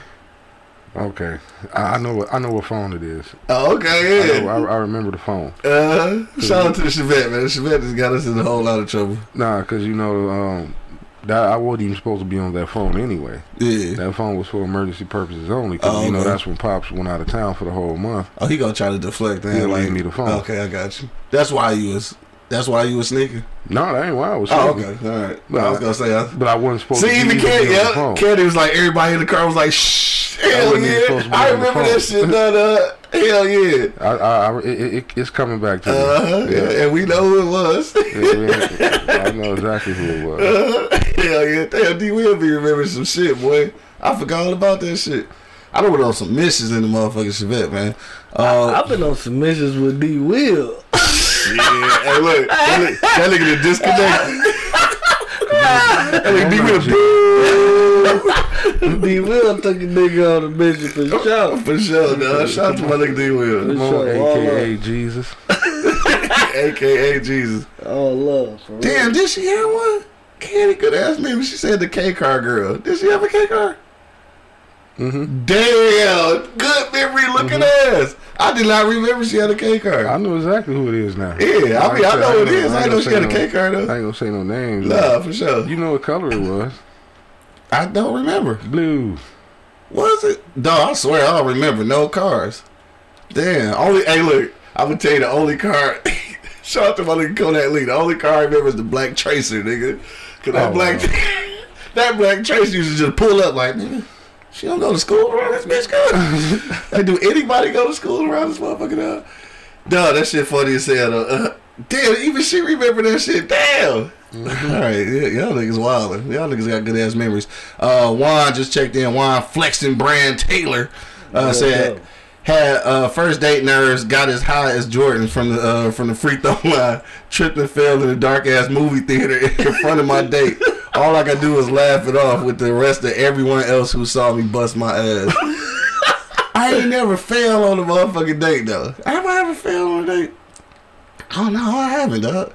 Okay, I, I know what I know what phone it is. Oh, okay, yeah. I, know, I, I remember the phone. Uh, shout out to the Chevette, man. The Chevette has got us in a whole lot of trouble. Nah, cause you know um, that I wasn't even supposed to be on that phone anyway. Yeah, that phone was for emergency purposes only. Cause oh, you know man. That's when Pops went out of town for the whole month. Oh, he gonna try to deflect. He like, gave me the phone. Okay, I got you. That's why you was. That's why you was sneaking. No, that ain't why I was. Oh, sneaking. Okay, all right. But I, I was gonna say, I, but I wasn't supposed. See, to See, even Candy, yeah, Candy was like everybody in the car was like, shh. Hell yeah! I remember that shit. No, no. Hell yeah! I, I, I it, it, it's coming back to me. Uh-huh, yeah. And we know who it was. yeah, yeah. I know exactly who it was. Uh-huh. Hell yeah! Damn, D will be remembering some shit, boy. I forgot all about that shit. I done went on some missions in the motherfucking Chevette, man. Uh, I've been on some missions with D Will. yeah. Hey, look, that nigga disconnected. That nigga D Will. D Will took a nigga on a mission for sure. For sure, dog. Shout out to my nigga D Will. Sure. A K A Jesus. A K A Jesus. Oh, love. For Damn, real. Did she have one? Candy could ask me, but she said the K car girl. Did she have a K car? Mm-hmm. Damn, good memory looking mm-hmm. ass. I did not remember she had a K car. I know exactly who it is now. Yeah, I, I mean, I know who it is. I know she had a K car though. I ain't gonna say no names. Nah, for sure. You know what color it was. I don't remember. Blue. Was it? No, I swear I don't remember. No cars. Damn. Only. Hey, look. I'm going to tell you the only car. Shout out to my nigga Kodak Lee. The only car I remember is the black Tracer, nigga. Because that, oh, black, wow. that black Tracer used to just pull up like, nigga, she don't go to school around this bitch, girl. Like, do anybody go to school around this motherfucker now? No, that shit funny as hell. Uh, damn, even she remember that shit. Damn. Mm-hmm. All right, yeah, y'all niggas wildin'. Y'all niggas got good ass memories. Uh, Juan just checked in. Juan Flexton Brand Taylor uh, yeah, said yeah. had uh, first date nerves. Got as high as Jordan from the uh, from the free throw line. Tripped and fell in a dark ass movie theater in front of my date. All I could do was laugh it off with the rest of everyone else who saw me bust my ass. I ain't never failed on a motherfucking date though. Have I ever failed on a date? Oh no, I haven't, dog.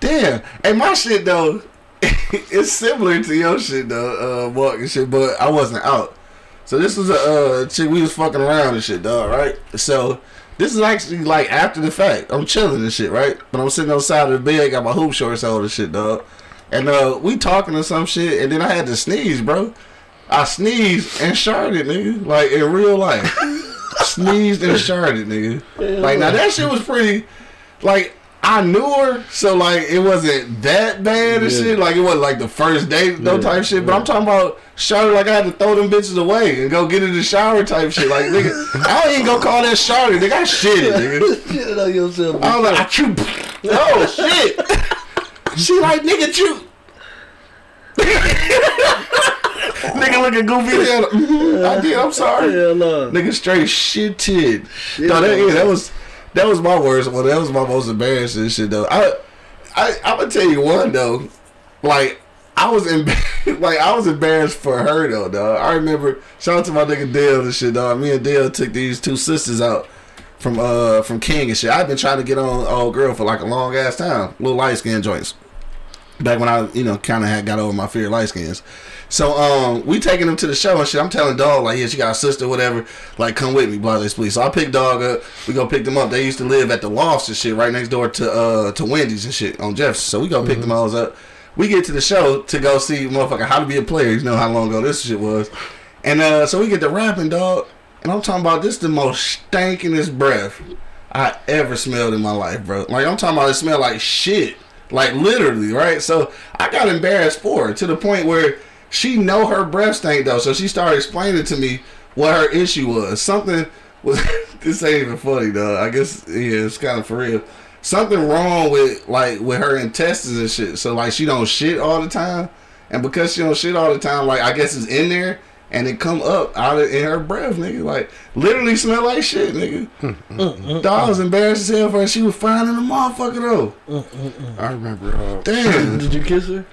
Damn. Hey, my shit, though, it's similar to your shit, though, uh, Mark and shit, but I wasn't out. So this was a uh, chick, we was fucking around and shit, dog, right? So this is actually, like, after the fact. I'm chilling and shit, right? But I'm sitting on the side of the bed, got my hoop shorts on and shit, dog. And uh, we talking or some shit, and then I had to sneeze, bro. I sneezed and sharted, nigga, like, in real life. Sneezed and sharted, nigga. Damn. Like, now that shit was pretty, like... I knew her, so like it wasn't that bad and yeah. shit. Like it wasn't like the first date, no yeah, type shit. But yeah. I'm talking about shawty like I had to throw them bitches away and go get in the shower type shit. Like nigga, I ain't gonna call that shawty. Nigga, I shit it, nigga. Shit on yourself. I was like, you, oh shit. She like nigga, you. Nigga looking goofy as hell. Mm-hmm, I did. I'm sorry. Yeah, no. Nigga straight shitted. Shit, no, that yeah, that was. That was my worst one. That was my most embarrassing shit though. I, I, I'm gonna tell you one though. Like I was embarrassed. Like I was embarrassed for her though, dog. I remember. Shout out to my nigga Dale and shit, dog. Me and Dale took these two sisters out from uh from King and shit. I've been trying to get on old girl for like a long ass time. Little light skin joints. Back when I, you know, kind of had got over my fear of light skins. So, um, we taking them to the show and shit. I'm telling Dog, like, yeah, she got a sister, whatever. Like, come with me, blase, please. So I pick Dog up. We go pick them up. They used to live at the Lofts and shit right next door to uh, to Wendy's and shit on Jefferson. So we go pick mm-hmm. them all up. We get to the show to go see, motherfucker, How to Be a Player. You know how long ago this shit was. And uh, so we get to rapping, dog. And I'm talking about this the most stankinest breath I ever smelled in my life, bro. Like, I'm talking about it smelled like shit. Like, literally, right? So, I got embarrassed for her to the point where she know her breath stank, though. So, she started explaining to me what her issue was. Something was... this ain't even funny, though. I guess, yeah, it's kind of for real. something wrong with like with her intestines and shit. So like she don't shit all the time, and because she don't shit all the time, like I guess it's in there and it come up out of in her breath, nigga. Like literally smell like shit, nigga. Dog was embarrassed as hell for her. She was fine in the motherfucker though. I remember. Uh, Damn. Did you kiss her?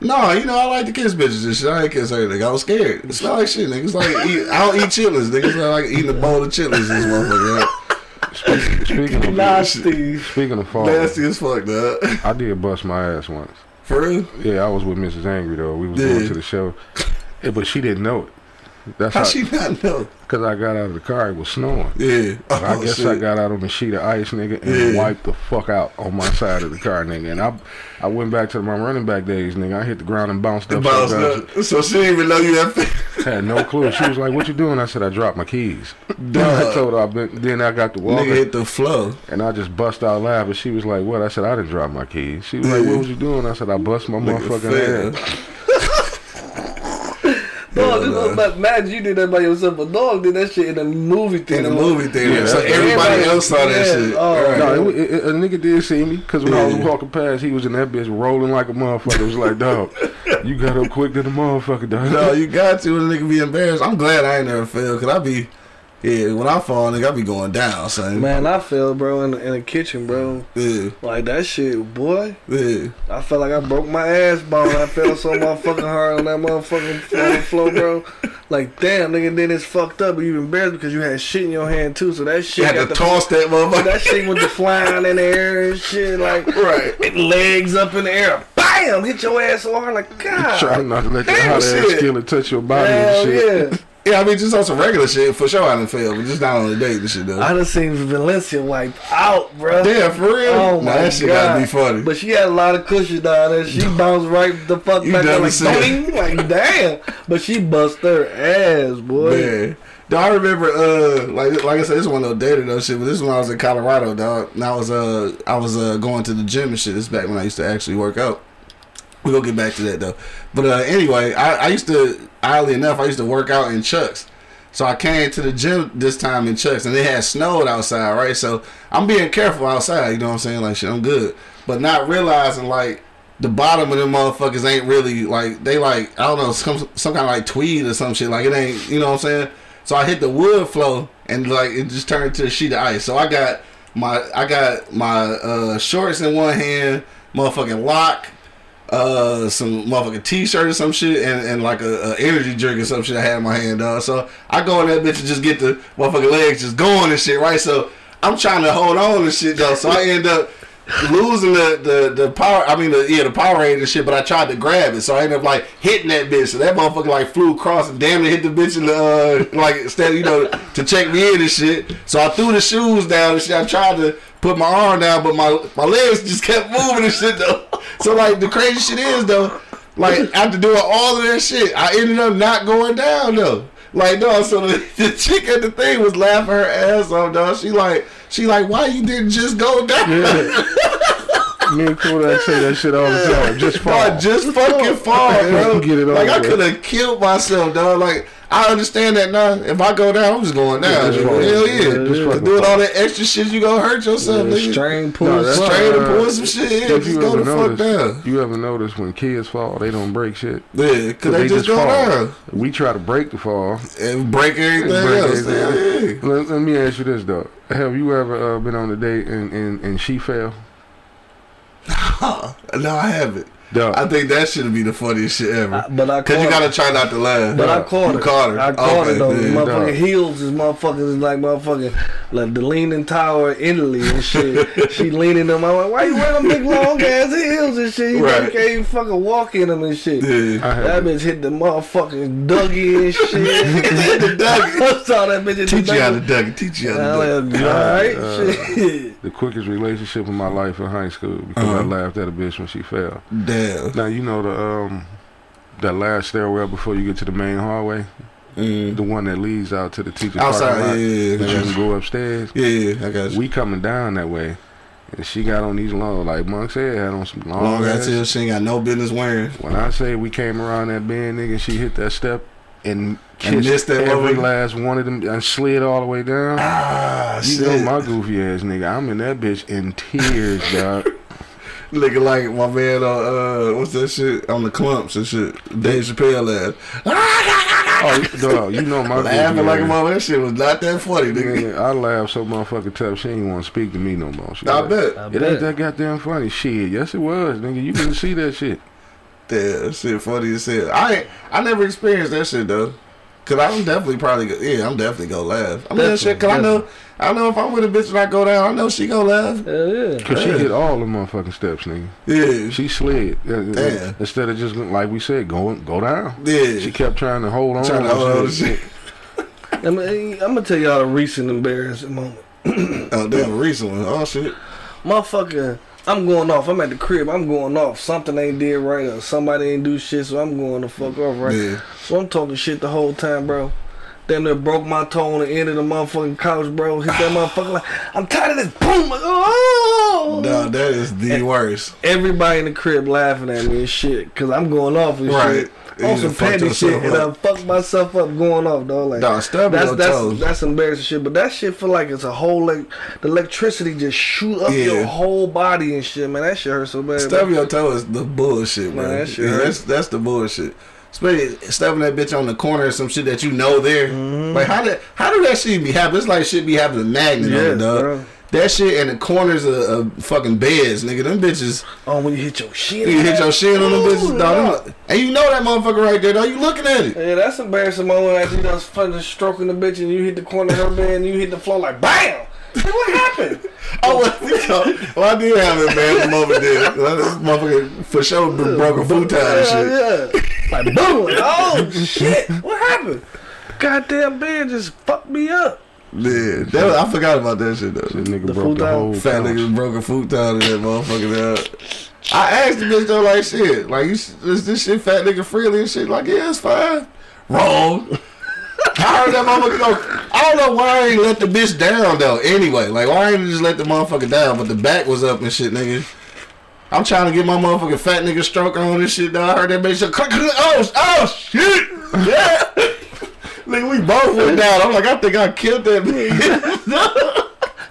No, you know I like to kiss bitches and shit. I ain't kiss her, nigga. I was scared. It smell like shit, nigga. It's like eat, I don't eat chitlins, nigga. It's not like eating a bowl of chitlins, this motherfucker. Right? Speaking, speaking of nasty, speaking of falling, nasty as fuck, dog. I did bust my ass once. For real? Yeah, I was with Missus Angry though. We was Dude. going to the show, yeah, but she didn't know it. That's how, how she not know? Because I got out of the car, it was snowing. Yeah. Oh, I guess shit. I got out on the sheet of ice, nigga, and yeah. wiped the fuck out on my side of the car, nigga. And I, I went back to my running back days, nigga. I hit the ground and bounced up. Bounced up. So she didn't even know you that fast. Had no clue. She was like, "What you doing?" I said, "I dropped my keys." Then I told her. I been, then I got to walking. Nigga hit the floor, and I just bust out laughing. She was like, "What?" I said, "I didn't drop my keys." She was like, "What was you doing?" I said, "I bust my nigga motherfucking ass." Dog, this imagine you did that by yourself. A dog did that shit in a movie theater. In a movie theater. Yeah, so everybody yeah. else saw that yeah. shit. Oh, right. No, it, it, a nigga did see me because when yeah. I was walking past, he was in that bitch rolling like a motherfucker. It was like, dog. You got up quick to the motherfucker, dog. No, you got to. And a nigga be embarrassed. I'm glad I ain't never fell, because I be, yeah, when I fall, nigga, I be going down, son. Man, I fell, bro, in the, in the kitchen, bro. Yeah. Like, that shit, boy. Yeah. I felt like I broke my ass bone. I fell so motherfucking hard on that motherfucking floor, bro. Like, damn, nigga, then it's fucked up. You embarrassed because you had shit in your hand, too. So that shit. You had got to the, toss that motherfucker. That shit went to flying in the air and shit. Like, right. It legs up in the air. Bam! Hit your ass so hard, like, God. Trying not to let your hot shit. ass skillet touch your body hell and shit. Yeah. Yeah, I mean, just on some regular shit, for sure I done failed, but just not on the date and shit, though. I done seen Valencia wiped out, bro. Yeah, for real? Oh, nah, my that shit God. Gotta be funny. But she had a lot of cushion down there. She bounced right the fuck you back up, like, ding, like, damn. But she bust her ass, boy. Man. Dog, I remember, uh, like like I said, this one no dated no shit, but this one I was in Colorado, dog. And I was, uh, I was uh, going to the gym and shit. This is back when I used to actually work out. We're going to get back to that, though. But uh, anyway, I, I used to, oddly enough, I used to work out in Chucks. So I came to the gym this time in Chucks, and it had snowed outside, right? So I'm being careful outside, you know what I'm saying? Like, shit, I'm good. But not realizing, like, the bottom of them motherfuckers ain't really, like, they, like, I don't know, some, some kind of, like, tweed or some shit. Like, it ain't, you know what I'm saying? So I hit the wood floor, and, like, it just turned to a sheet of ice. So I got my, I got my uh, shorts in one hand, motherfucking lock, Uh, some motherfucking t-shirt or some shit, and, and like a, a energy drink or some shit I had in my hand, dog. So I go in that bitch and just get the motherfucking legs just going and shit, right? So I'm trying to hold on and shit, though. So I end up losing the, the, the power, I mean, the, yeah, the Powerade and shit, but I tried to grab it. So I ended up like hitting that bitch. So that motherfucker like flew across and damn near hit the bitch in the, uh, like, instead, you know, to check me in and shit. So I threw the shoes down and shit. I tried to put my arm down, but my my legs just kept moving and shit, though. So, like, the crazy shit is, though, like, after doing all of that shit, I ended up not going down, though. Like, no, so the, the chick at the thing was laughing her ass off, dog. She like, she like, why you didn't just go down? Yeah. Me and Kodak say that shit all the time. Just fall. No, just fucking fall, bro. Get it like, I could have killed myself, dog. Like, I understand that now. If I go down, I'm just going down. Yeah, hell yeah. yeah. yeah. Doing all that extra shit, you gonna hurt yourself, yeah, nigga. Strain, pull, no, strain uh, and pull some shit in. Yeah, just go the notice, fuck down. You ever notice when kids fall, they don't break shit? Yeah, because so they, they just, just go fall. down. We try to break the fall. And break everything and break else. Everything. Yeah. Let, let me ask you this, though. Have you ever uh, been on a date and, and, and she fell? No, I haven't. Duh. I think that should be the funniest shit ever. I, but I cause you gotta her. Try not to laugh. But Duh. I caught her. Caught her. I caught okay, her though. Dude. Motherfucking Duh. heels is motherfucking like motherfucking like the Leaning Tower of Italy and shit. She leaning them. I'm like, why you wearing them big long ass heels and shit? You, right. know, you can't even fucking walk in them and shit. Dude, that bitch hit the motherfucking Dougie and shit. Hit the Dougie. I saw that bitch. Teach you how to Dougie. Teach you how to Dougie. All right. Uh, shit. The quickest relationship in my life in high school because uh-huh. I laughed at a bitch when she fell. Damn. Now you know the um, that last stairwell before you get to the main hallway, mm. the one that leads out to the teacher's outside, parking lot. Yeah, yeah, yeah. You can go upstairs. Yeah, yeah, I got you. We coming down that way, and she got on these long, like Monk said, had on some long. Long ass heels. She ain't got no business wearing. When I say we came around that bend, nigga, she hit that step. and kissed and every over. last one of them and slid all the way down. Ah, you shit. know my goofy ass nigga. I'm in that bitch in tears, dog. Looking like my man on uh, what's that shit on the clumps and shit. Dave Chappelle ass. Oh, dog, you know my laughing like mama. That shit was not that funny, nigga. Man, I laugh so motherfucking tough. She ain't want to speak to me no more. She I like, bet I it bet. Ain't that goddamn funny shit. Yes, it was, nigga. You couldn't see that shit. Yeah, shit, funny as hell. I I never experienced that shit though, cause I'm definitely probably yeah, I'm definitely gonna laugh. I mean that shit, cause definitely. I know I know if I'm with a bitch and I go down, I know she gonna laugh. Hell yeah, cause yeah. she hit all the motherfucking steps, nigga. Yeah, she slid. Damn. Instead of just like we said, go go down. Yeah, she kept trying to hold on. Trying to hold shit. I mean, I'm gonna tell y'all a recent embarrassing moment. Oh damn, a recent one. Oh shit, motherfucker. I'm going off. I'm at the crib. I'm going off. Something ain't did right or somebody ain't do shit, so I'm going the fuck off right. Yeah. So I'm talking shit the whole time, bro. Damn near broke my toe on the end of the motherfucking couch, bro. Hit that motherfucker like, I'm tired of this. Boom. Oh. No, that is the and worst. Everybody in the crib laughing at me and shit because I'm going off and right. shit. On some petty shit up. And I fucked myself up going off, dog. Like, dog, that's, that's, that's, that's embarrassing shit. But that shit feel like it's a whole like the electricity just shoot up yeah. your whole body and shit, man. That shit hurts so bad. Stubbing your toe is the bullshit, man. man. That shit yeah, that's that's the bullshit. Especially stubbing that bitch on the corner or some shit that you know there. Mm-hmm. Like how did how do that shit be happening? It's like shit be having a magnet yes, on it, dog. Bro. That shit in the corners of, of fucking beds, nigga. Them bitches. Oh, when you hit your shit. You hit your shit on them bitches, dog. No. And you know that motherfucker right there, dog. You looking at it. Yeah, that's embarrassing moment after you done fucking stroking the bitch and you hit the corner of her bed and you hit the floor like, bam! Hey, what happened? Oh, well, well, I did have an embarrassing moment there. This motherfucker for sure been broke a futon and shit. Yeah, yeah. Like, boom! Oh, shit! What happened? Goddamn bed just fucked me up. Yeah, that was, I forgot about that shit though. That nigga the broke the whole fat nigga broke a futon in that motherfucker. Out. I asked the bitch though, like shit, like you, is this shit fat nigga freely and shit? Like yeah, it's fine. Wrong. I heard that motherfucker go. I don't know why I ain't let the bitch down though. Anyway, like why I ain't just let the motherfucker down? But the back was up and shit, nigga. I'm trying to get my motherfucking fat nigga stroke on this shit. Though I heard that bitch go, oh, oh shit, yeah. Nigga, we both went down. I'm like, I think I killed that bitch.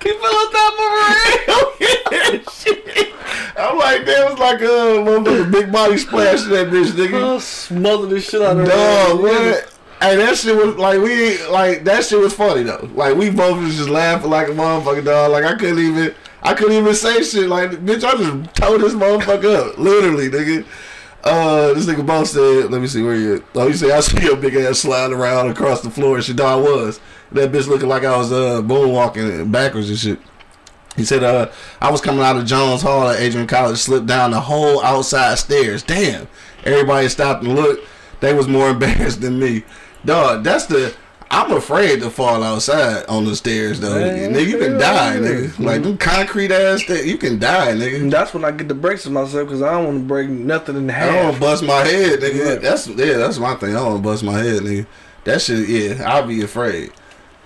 He fell on top of her ass. Shit. I'm like, that was like a motherfucking big body splash to that bitch, nigga. I smothered the shit out of her ass. Dog, man. Hey, that shit was like we like that shit was funny though. Like we both was just laughing like a motherfucker, dog. Like I couldn't even, I couldn't even say shit. Like bitch, I just tore this motherfucker up, literally, nigga. Uh, this nigga Bo said, let me see where you at. Oh, you say, I see your big ass sliding around across the floor and shit. No, I was. That bitch looking like I was uh, moonwalking backwards and shit. He said, uh, I was coming out of Jones Hall at Adrian College, slipped down the whole outside stairs. Damn. Everybody stopped and looked. They was more embarrassed than me. Dog, that's the... I'm afraid to fall outside on the stairs, though. Man, nigga, you can die, right nigga. Like, mm-hmm. them concrete ass things, you can die, nigga. That's when I get the brakes on myself, because I don't want to break nothing in half. I don't want to bust my head, nigga. Right. That's, yeah, that's my thing. I don't want to bust my head, nigga. That shit, yeah, I'll be afraid.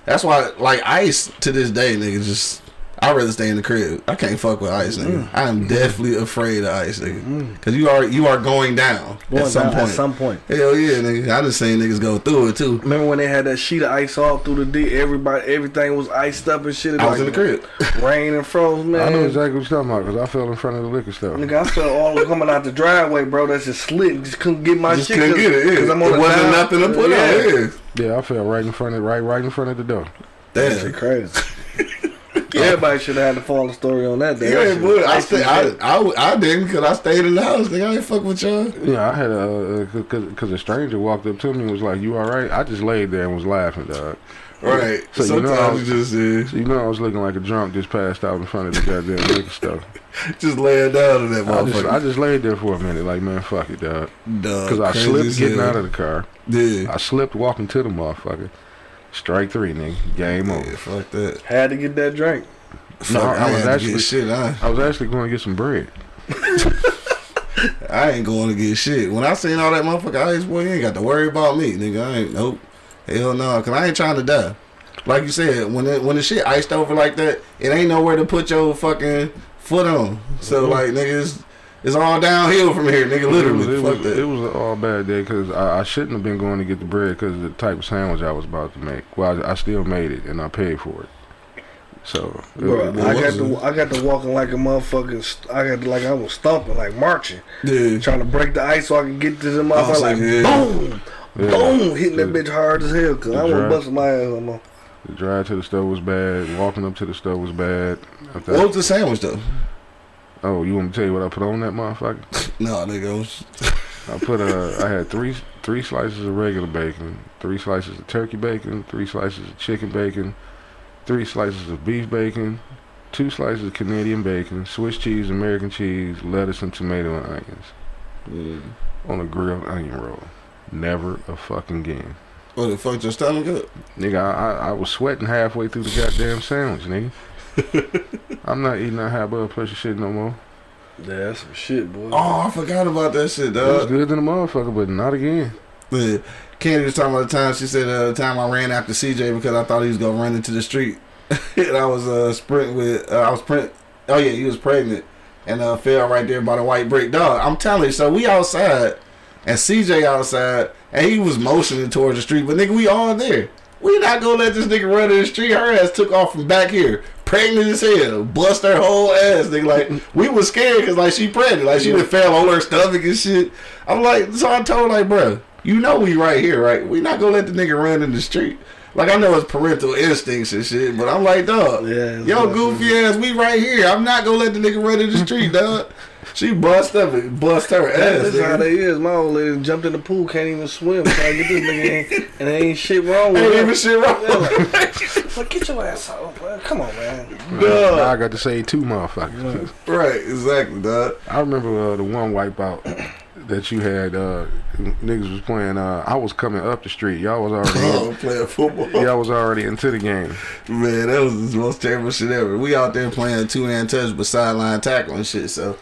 That's why, like, ice to this day, nigga, just... I'd rather stay in the crib. I can't fuck with ice, nigga. Mm. I am mm. definitely afraid of ice, nigga. Because you are you are going down going at some down point. At some point. Hell yeah, nigga. I just seen niggas go through it, too. Remember when they had that sheet of ice all through the D? Everybody, everything was iced up and shit. And I was like, in the crib. Rain and froze, man. I know exactly what you're talking about because I fell in front of the liquor store. Nigga, I fell all coming out the driveway, bro. That's just slick. Just couldn't get my just shit. Just couldn't get it, yeah. I'm on it wasn't down. Nothing to put yeah. on. Yeah. yeah, I fell right in front of right, right in front of the door. That's crazy. Everybody should have had to follow the story on that day. Yeah, but I, stay, I, I, I didn't because I stayed in the house. Nigga, I ain't fuck with y'all. Yeah, I had a because a stranger walked up to me and was like, "You all right?" I just laid there and was laughing, dog. Right. So sometimes you know, I was, just is. So you know, I was looking like a drunk just passed out in front of the goddamn liquor store. Just laying down in that motherfucker. I just, I just laid there for a minute, like man, fuck it, dog. Because I slipped getting out of the car. Yeah. I slipped walking to the motherfucker. Strike three, nigga. Game yeah, over. Fuck that. Had to get that drink. No, I, I, I was actually shit. I, I was actually going to get some bread. I ain't going to get shit. When I seen all that motherfucker ice, boy, you ain't got to worry about me, nigga. I ain't nope. Hell no, cause I ain't trying to die. Like you said, when it, when the shit iced over like that, it ain't nowhere to put your fucking foot on. So mm-hmm. like niggas. It's all downhill from here, nigga. Literally, it was, fuck it was, that. It was an all bad day because I, I shouldn't have been going to get the bread because of the type of sandwich I was about to make. Well, I, I still made it and I paid for it. So bro, I got to I got to walking like a motherfucking I got to, like I was stomping like marching, yeah. Trying to break the ice so I could get to the motherfucker oh, like yeah. boom, yeah. boom, hitting that the, bitch hard as hell because I wasn't busting my ass no more. The drive to the store was bad. Walking up to the store was bad. After what was the sandwich though? Oh, you want me to tell you what I put on that motherfucker? No, nigga. I put a. I had three three slices of regular bacon, three slices of turkey bacon, three slices of chicken bacon, three slices of beef bacon, two slices of Canadian bacon, Swiss cheese, American cheese, lettuce and tomato and onions. Yeah. On a grilled onion roll. Never a fucking game. What the fuck, your stomach up? Nigga, I, I, I was sweating halfway through the goddamn sandwich, nigga. I'm not eating that high blood pressure shit no more. Yeah, that's some shit, boy. Oh, I forgot about that shit, dog. It was good than a motherfucker, but not again. But Candy was talking about the time she said uh, the time I ran after C J because I thought he was gonna run into the street, and I was uh sprint with uh, I was print. Oh yeah, he was pregnant and uh, fell right there by the white brick dog. I'm telling you, so we outside and C J outside and he was motioning towards the street, but nigga, we all there. We not gonna let this nigga run in the street. Her ass took off from back here, pregnant as hell, bust her whole ass, nigga. Like we was scared because like she pregnant, like she yeah. done fell on her stomach and shit. I'm like, so I told her, like, bro. You know we right here, right? We not gonna let the nigga run in the street. Like I know it's parental instincts and shit, but I'm like, dog, yeah, yo goofy ass, we right here. I'm not gonna let the nigga run in the street, dog. She bust up and bust her ass. That's nigga. How they is. My old lady jumped in the pool, can't even swim. So I get this nigga in, and there ain't shit wrong with ain't her. Ain't even shit wrong with her. Like, like, get your ass out, man. Come on, man. Dog. I got to say two motherfuckers. Right, exactly, dog. I remember uh, the one wipeout. That you had, uh, niggas was playing, uh, I was coming up the street. Y'all was already playing football. Y'all was already into the game. Man, that was the most terrible shit ever. We out there playing two-hand touch but sideline tackle and shit, so.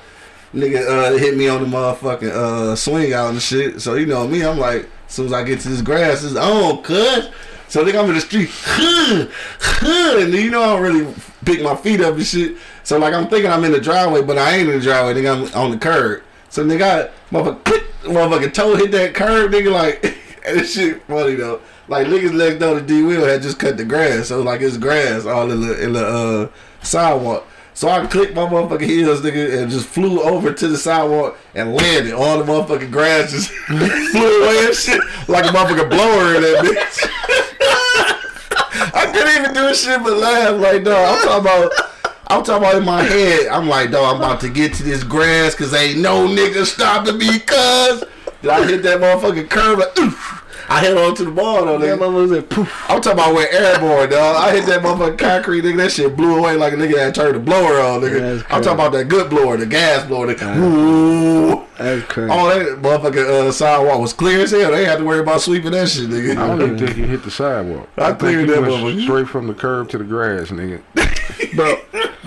Nigga uh, hit me on the motherfucking uh, swing out and shit. So, you know me, I'm like, as soon as I get to this grass, it's on, cuz. So, nigga, I'm in the street. Huh, huh, and you know I don't really pick my feet up and shit. So, like, I'm thinking I'm in the driveway, but I ain't in the driveway. Nigga, I'm on the curb. So nigga, motherfucker, motherfucking toe hit that curb, nigga. Like, that shit funny though. Like niggas let go the D wheel had just cut the grass, so like it's grass all in the in the uh, sidewalk. So I clicked my motherfucking heels, nigga, and just flew over to the sidewalk and landed. All the motherfucking grass just flew away and shit, like a motherfucking blower in that bitch. I couldn't even do shit but laugh. Like no, I'm talking about. I'm talking about in my head. I'm like, dog, I'm about to get to this grass because ain't no nigga stopping me, cuz. Did I hit that motherfucking curb? Like, oof. I hit onto the ball, though, nigga. Like, poof. I'm talking about where airborne, dog. I hit that motherfucking concrete, nigga. That shit blew away like a nigga that turned the blower on, nigga. I'm talking about that good blower, the gas blower, nigga. Ooh. That's crazy. All that motherfucking uh, sidewalk was clear as hell. They had to worry about sweeping that shit, nigga. I don't even think you hit the sidewalk. I, I cleared that motherfucker straight from the curb to the grass, nigga. Bro,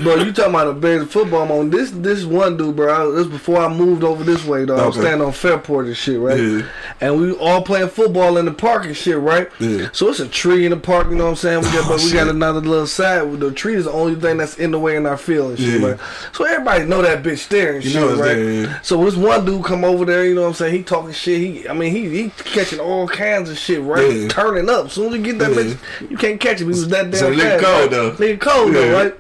bro, you talking about a bad football moment. This this one dude, bro, I, this before I moved over this way, dog. Okay. I was standing on Fairport and shit, right? Yeah. And we all playing football in the park and shit, right? Yeah. So it's a tree in the park, you know what I'm saying? We got, oh, but we got another little side. The tree is the only thing that's in the way in our field and shit, yeah. Right? So everybody know that bitch there and you shit, right? There, yeah. So this one dude come over there, you know what I'm saying? He talking shit. He, I mean, he, he catching all kinds of shit, right? Yeah. Turning up. As soon as you get that yeah. bitch, you can't catch him. He was that damn so nigga cold, though. Nigga cold, yeah. though, right?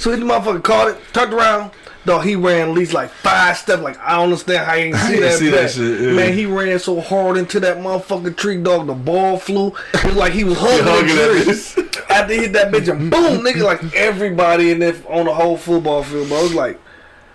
So this motherfucker caught it, turned around. Dog, he ran at least like five steps. Like, I don't understand how you ain't see, that, see that shit. Yeah. Man, he ran so hard into that motherfucking tree, dog. The ball flew. It was like he was hugging, hugging the tree. After he hit that bitch, and boom, nigga, like everybody in there on the whole football field, bro. It was like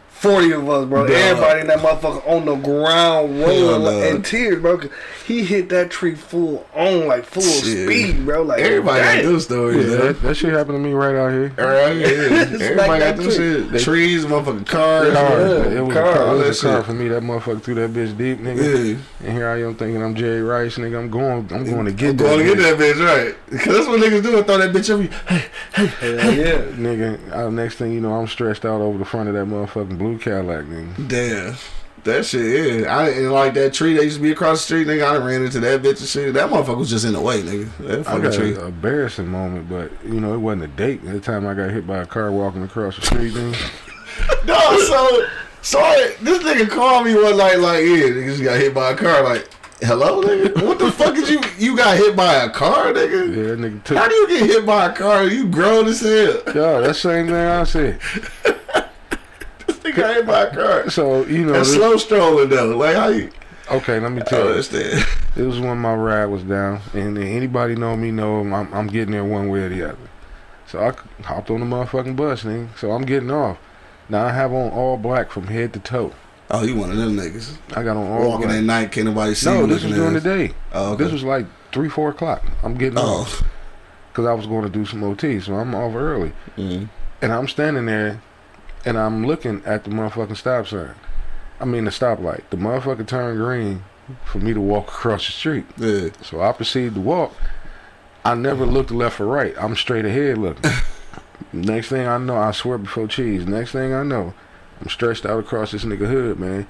forty of us, bro. Duh. Everybody in that motherfucker on the ground rolling like, in tears, bro. He hit that tree full on, like full shit. Speed, bro. Like everybody got them stories. Yeah, that, that shit happened to me right out here. Right here. Everybody like got them shit. They, trees, motherfucking cars. cars. Yeah, it was cars, a car, it was a car for me. That motherfucker threw that bitch deep, nigga. Yeah. And here I am thinking I'm Jerry Rice, nigga. I'm going, I'm going to get I'm that. I'm going to get that bitch, right? Because that's what niggas do. I throw that bitch every. Hey, hey, hey, yeah, nigga. I, next thing you know, I'm stressed out over the front of that motherfucking blue. Cadillac, nigga. Damn. That shit, yeah. I didn't like that tree that used to be across the street, nigga. I done ran into that bitch and shit. That motherfucker was just in the way, nigga. That fucking I got tree. An embarrassing moment, but, you know, it wasn't a date. That time I got hit by a car walking across the street, nigga. No, so, Sorry, this nigga called me one night like, yeah, nigga just got hit by a car. Like, hello, nigga? What the fuck did you... You got hit by a car, nigga? Yeah, that nigga took... How do you get hit by a car? You grown as hell. Yo, that same thing I said. This nigga got hit by a car. So, you know... That's this... slow strolling, though. Like, how you... Okay, let me tell you. I understand. It was when my ride was down, and anybody know me know I'm, I'm getting there one way or the other. So I hopped on the motherfucking bus, nigga. So I'm getting off. Now I have on all black from head to toe. Oh, you one of them niggas. I got on all Walking black. Walking at night, can't nobody see No, this was during the day. Oh, okay. This was like three, four o'clock. I'm getting off. Oh. Because I was going to do some O T, so I'm off early. Mm-hmm. And I'm standing there, and I'm looking at the motherfucking stop sign. I mean the stoplight. The motherfucker turned green for me to walk across the street. Yeah. So I proceeded to walk. I never looked left or right. I'm straight ahead looking. Next thing I know, I swear before cheese. Next thing I know, I'm stretched out across this nigga hood, man.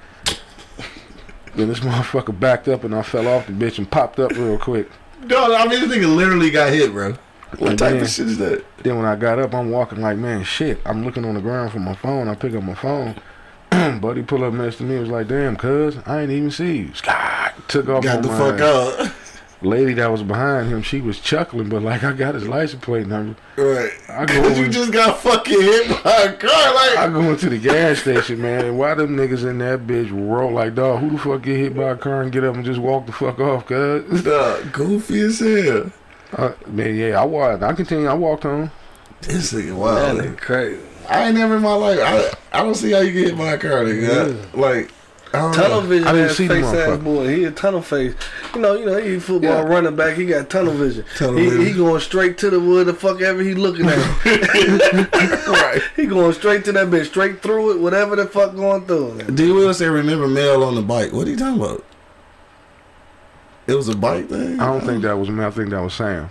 Then this motherfucker backed up and I fell off the bitch and popped up real quick. No, I mean this nigga literally got hit, bro. What and type then, of shit is that? Then when I got up, I'm walking like, man, shit. I'm looking on the ground for my phone. I pick up my phone. Buddy pull up next to me and was like, damn, cuz, I ain't even see you. Scott took off. Got the my fuck out. Lady that was behind him, she was chuckling, but like I got his license plate number. Right. I go Cause in, you just got fucking hit by a car. Like I go into the gas station, man, and why them niggas in that bitch roll like, dog, who the fuck get hit by a car and get up and just walk the fuck off, cuz? Dog, goofy as hell. Uh, man, yeah, I walked. I continue. I walked home. This nigga wild. That nigga crazy. I ain't never in my life. I I don't see how you get hit by a car, nigga. Yeah. Like, I tunnel vision. I didn't ass see face ass boy. He a tunnel face. You know, you know, he a football yeah. running back. He got tunnel vision. Tunnel he, vision. He going straight to the wood. The fuck ever he looking at. Right. He going straight to that bitch, straight through it, whatever the fuck going through. D. Will say, "Remember Mel on the bike." What are you talking about? It was a bike thing. I don't think that was me. I think that was Sam.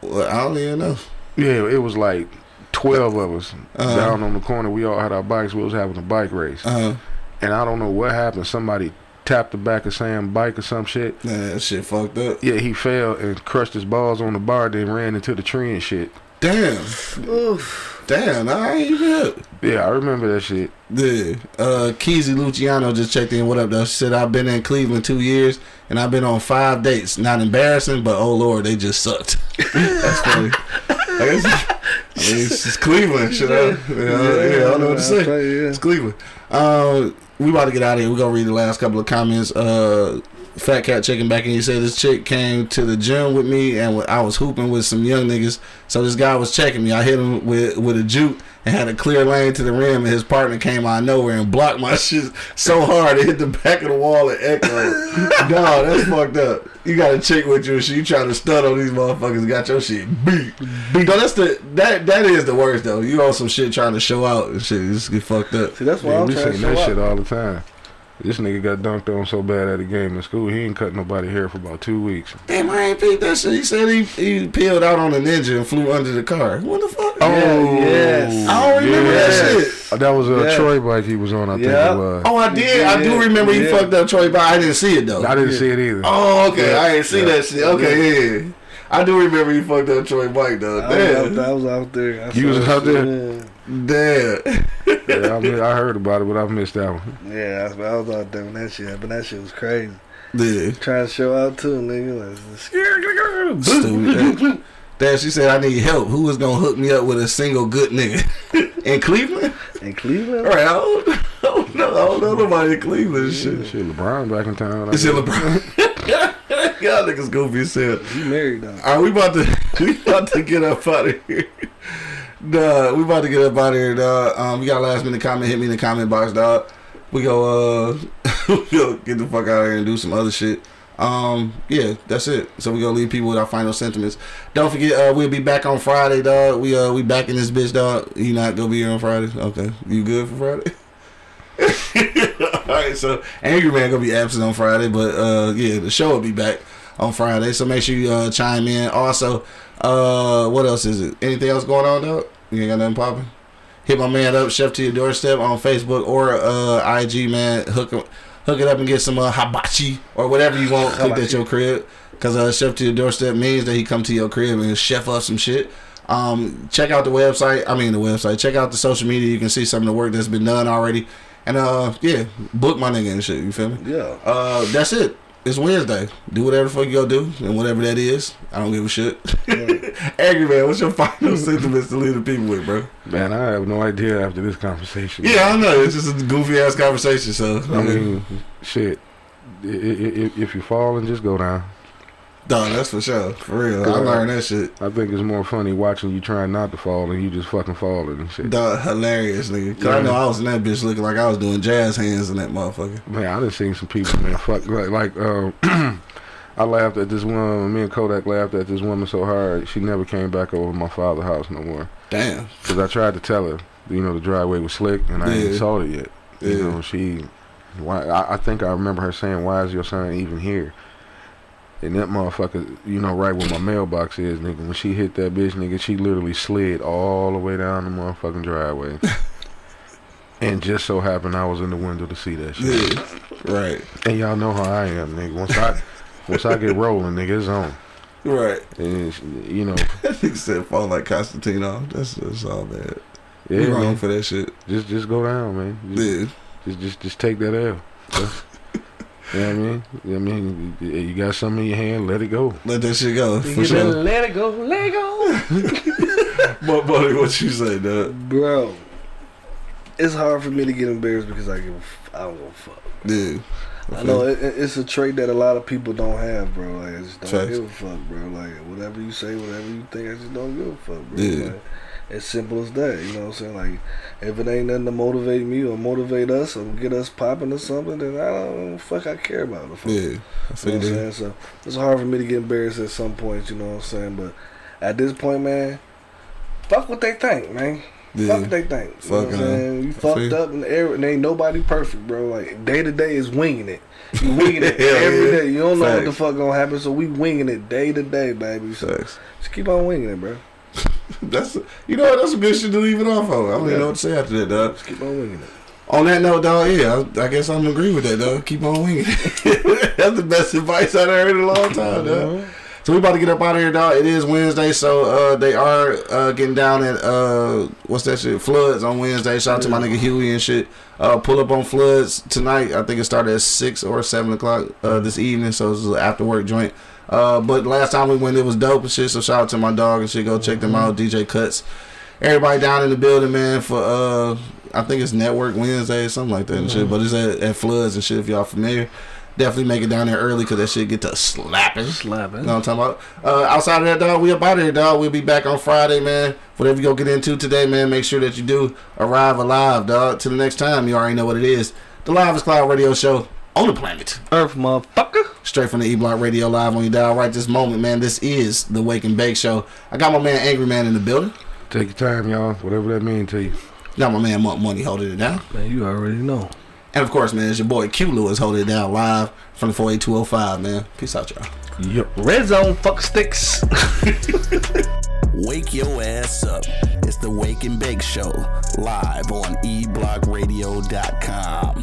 Well, I don't even know. Yeah, it was like twelve of us uh-huh. down on the corner. We all had our bikes. We was having a bike race. Uh-huh. And I don't know what happened. Somebody tapped the back of Sam's bike or some shit. Nah, that shit fucked up. Yeah, he fell and crushed his balls on the bar, then ran into the tree and shit. Damn. Oof. Damn, I ain't even up. Yeah, I remember that shit. Yeah. Uh, Kiese Luciano just checked in. What up, though? She said, I've been in Cleveland two years, and I've been on five dates. Not embarrassing, but oh, Lord, they just sucked. That's funny. I guess it's- I mean, it's, it's Cleveland, shit. Yeah, I, you know, yeah, yeah, I don't know what to say. Say yeah. It's Cleveland. Uh, we about to get out of here. We're going to read the last couple of comments. Uh, Fat Cat checking back in. He said, this chick came to the gym with me, and I was hooping with some young niggas. So this guy was checking me. I hit him with, with a juke and had a clear lane to the rim, and his partner came out of nowhere and blocked my shit so hard it hit the back of the wall and echoed. Dog, that's fucked up. You got a chick with you, she you trying to stunt on these motherfuckers, got your shit beat. beat. No, that's the that that is the worst though. You on some shit trying to show out and shit, you just get fucked up. See, that's why I'm trying to show that up. Shit all the time. This nigga got dunked on so bad at a game in school, he ain't cut nobody hair for about two weeks. Damn, I ain't peeped that shit. He said he, he peeled out on a ninja and flew under the car. What the fuck? Oh, yeah, yes. I don't remember yes. that shit. That was a yeah. Troy bike he was on, I yeah. think it was. Oh, I did. Yeah. I do remember he yeah. fucked up Troy bike. I didn't see it, though. I didn't yeah. see it either. Oh, okay. Yeah. I didn't see yeah. that shit. Okay, yeah. yeah. I do remember he fucked up Troy bike, though. Damn. I was out there. I you was out there? Yeah. Damn. yeah, I, mean, I heard about it, but I missed that one. Yeah, I, I was out there when that shit happened. That shit was crazy. Yeah. Trying to show out too, nigga. Like, stupid. Damn, she said, I need help. Who is going to hook me up with a single good nigga? In Cleveland? In Cleveland? All right, I don't, I don't know. I don't know nobody in Cleveland. Yeah, shit. Shit, LeBron back in town. Is it LeBron? Y'all niggas goofy as hell. You married, though. All right, we about to, we about to get up out of here. Duh, we about to get up out of here, dog. Um, we got a last minute comment. Hit me in the comment box, dog. We go, uh, we go get the fuck out of here and do some other shit. Um, yeah, that's it. So we gonna leave people with our final sentiments. Don't forget, uh, we'll be back on Friday, dog. We uh, we back in this bitch, dog. You not gonna be here on Friday? Okay, you good for Friday? All right, so Angry Man gonna be absent on Friday, but uh, yeah, the show will be back on Friday. So make sure you uh, chime in. Also, uh, what else is it? Anything else going on, dog? You ain't got nothing popping? Hit my man up, Chef to Your Doorstep on Facebook or uh, I G, man. Hook hook it up and get some uh, hibachi or whatever you want cooked at your crib. Because uh, Chef to Your Doorstep means that he come to your crib and chef up some shit. Um, check out the website. I mean the website. Check out the social media. You can see some of the work that's been done already. And uh, yeah, book my nigga and shit. You feel me? Yeah. Uh, that's it. It's Wednesday. Do whatever the fuck you go do, and whatever that is, I don't give a shit. Yeah. Angry Man, what's your final sentiments to leave the people with, bro? Man, I have no idea after this conversation. Yeah, man. I know. It's just a goofy ass conversation. So I, I mean, mean, shit. If, if you fall, and just go down. No, that's for sure. For real. I learned that shit. I think it's more funny watching you trying not to fall and you just fucking falling and shit. Duh, hilarious, nigga. Cause yeah. I know I was in that bitch looking like I was doing jazz hands in that motherfucker. Man, I done seen some people, man. Fuck, like, like um, I laughed at this woman. Me and Kodak laughed at this woman so hard, she never came back over to my father's house no more. Damn. Because I tried to tell her, you know, the driveway was slick and I yeah. ain't saw it yet. Yeah. You know, she, why? I, I think I remember her saying, why is your son even here? And that motherfucker, you know, right where my mailbox is, nigga. When she hit that bitch, nigga, she literally slid all the way down the motherfucking driveway. And just so happened I was in the window to see that shit. Yeah, right. And y'all know how I am, nigga. Once I once I get rolling, nigga, it's on. Right. And, it's, you know. That nigga said fall like Constantino. That's, that's all bad. Yeah, you're wrong man. For that shit. Just just go down, man. Just, yeah. Just, just, just take that L. That's, you know what I mean? I mean, you got something in your hand, let it go. Let that shit go. For sure. Let it go, let it go. But, buddy, what you say, dog? Bro, it's hard for me to get embarrassed because I give, I don't give a fuck. Yeah. Okay. I know, it, it's a trait that a lot of people don't have, bro. Like, I just don't Tracks. give a fuck, bro. Like, whatever you say, whatever you think, I just don't give a fuck, bro. Yeah. Like, as simple as that, you know what I'm saying? Like, if it ain't nothing to motivate me or motivate us or get us popping or something, then I don't fuck I care about the fuck. Yeah, I feel you know what I'm saying? So it's hard for me to get embarrassed at some point, you know what I'm saying? But at this point, man, fuck what they think, man. Yeah. Fuck what they think. You know what I'm saying? You fucked up in the air and ain't nobody perfect, bro. Like, day to day is winging it. You winging it every yeah. day. You don't know Facts. what the fuck gonna happen, so we winging it day to day, baby. So Facts. just keep on winging it, bro. That's a, you know what, that's some good shit to leave it off on. I don't yeah. even know what to say after that, dog. Just keep on winging it. On that note, dog, yeah, I, I guess I'm gonna agree with that, dog. Keep on winging it. That's the best advice I've heard in a long time, dog. So we about to get up out of here, dog. It is Wednesday, so uh, they are uh, getting down at uh, what's that shit? Floods on Wednesday. Shout out yeah. to my nigga Huey and shit. Uh, pull up on Floods tonight. I think it started at six or seven o'clock uh, this evening. So it's an after work joint. Uh, but last time we went, it was dope and shit. So shout out to my dog and shit. Go check them out. D J Cuts. Everybody down in the building, man. For uh, I think it's Network Wednesday or something like that and mm-hmm. shit. But it's at, at Floods and shit. If y'all familiar, definitely make it down there early because that shit get to slapping. Slapping. You know what I'm talking about? Uh, outside of that, dog, we up out of here, dog. We'll be back on Friday, man. Whatever you go get into today, man, make sure that you do arrive alive, dog. Till the next time, you already know what it is. The Livest Cloud Radio Show. On the planet Earth, motherfucker. Straight from the E-Block Radio, live on your dial right this moment, man. This is the Wake and Bake Show. I got my man Angry Man in the building. Take your time, y'all. Whatever that means to you. Got my man Monk Money holding it down. Man, you already know. And of course, man, it's your boy Q. Lewis holding it down live from the four eight two oh five, man. Peace out, y'all. Yep. Red Zone fuck sticks. Wake your ass up. It's the Wake and Bake Show, live on e block radio dot com.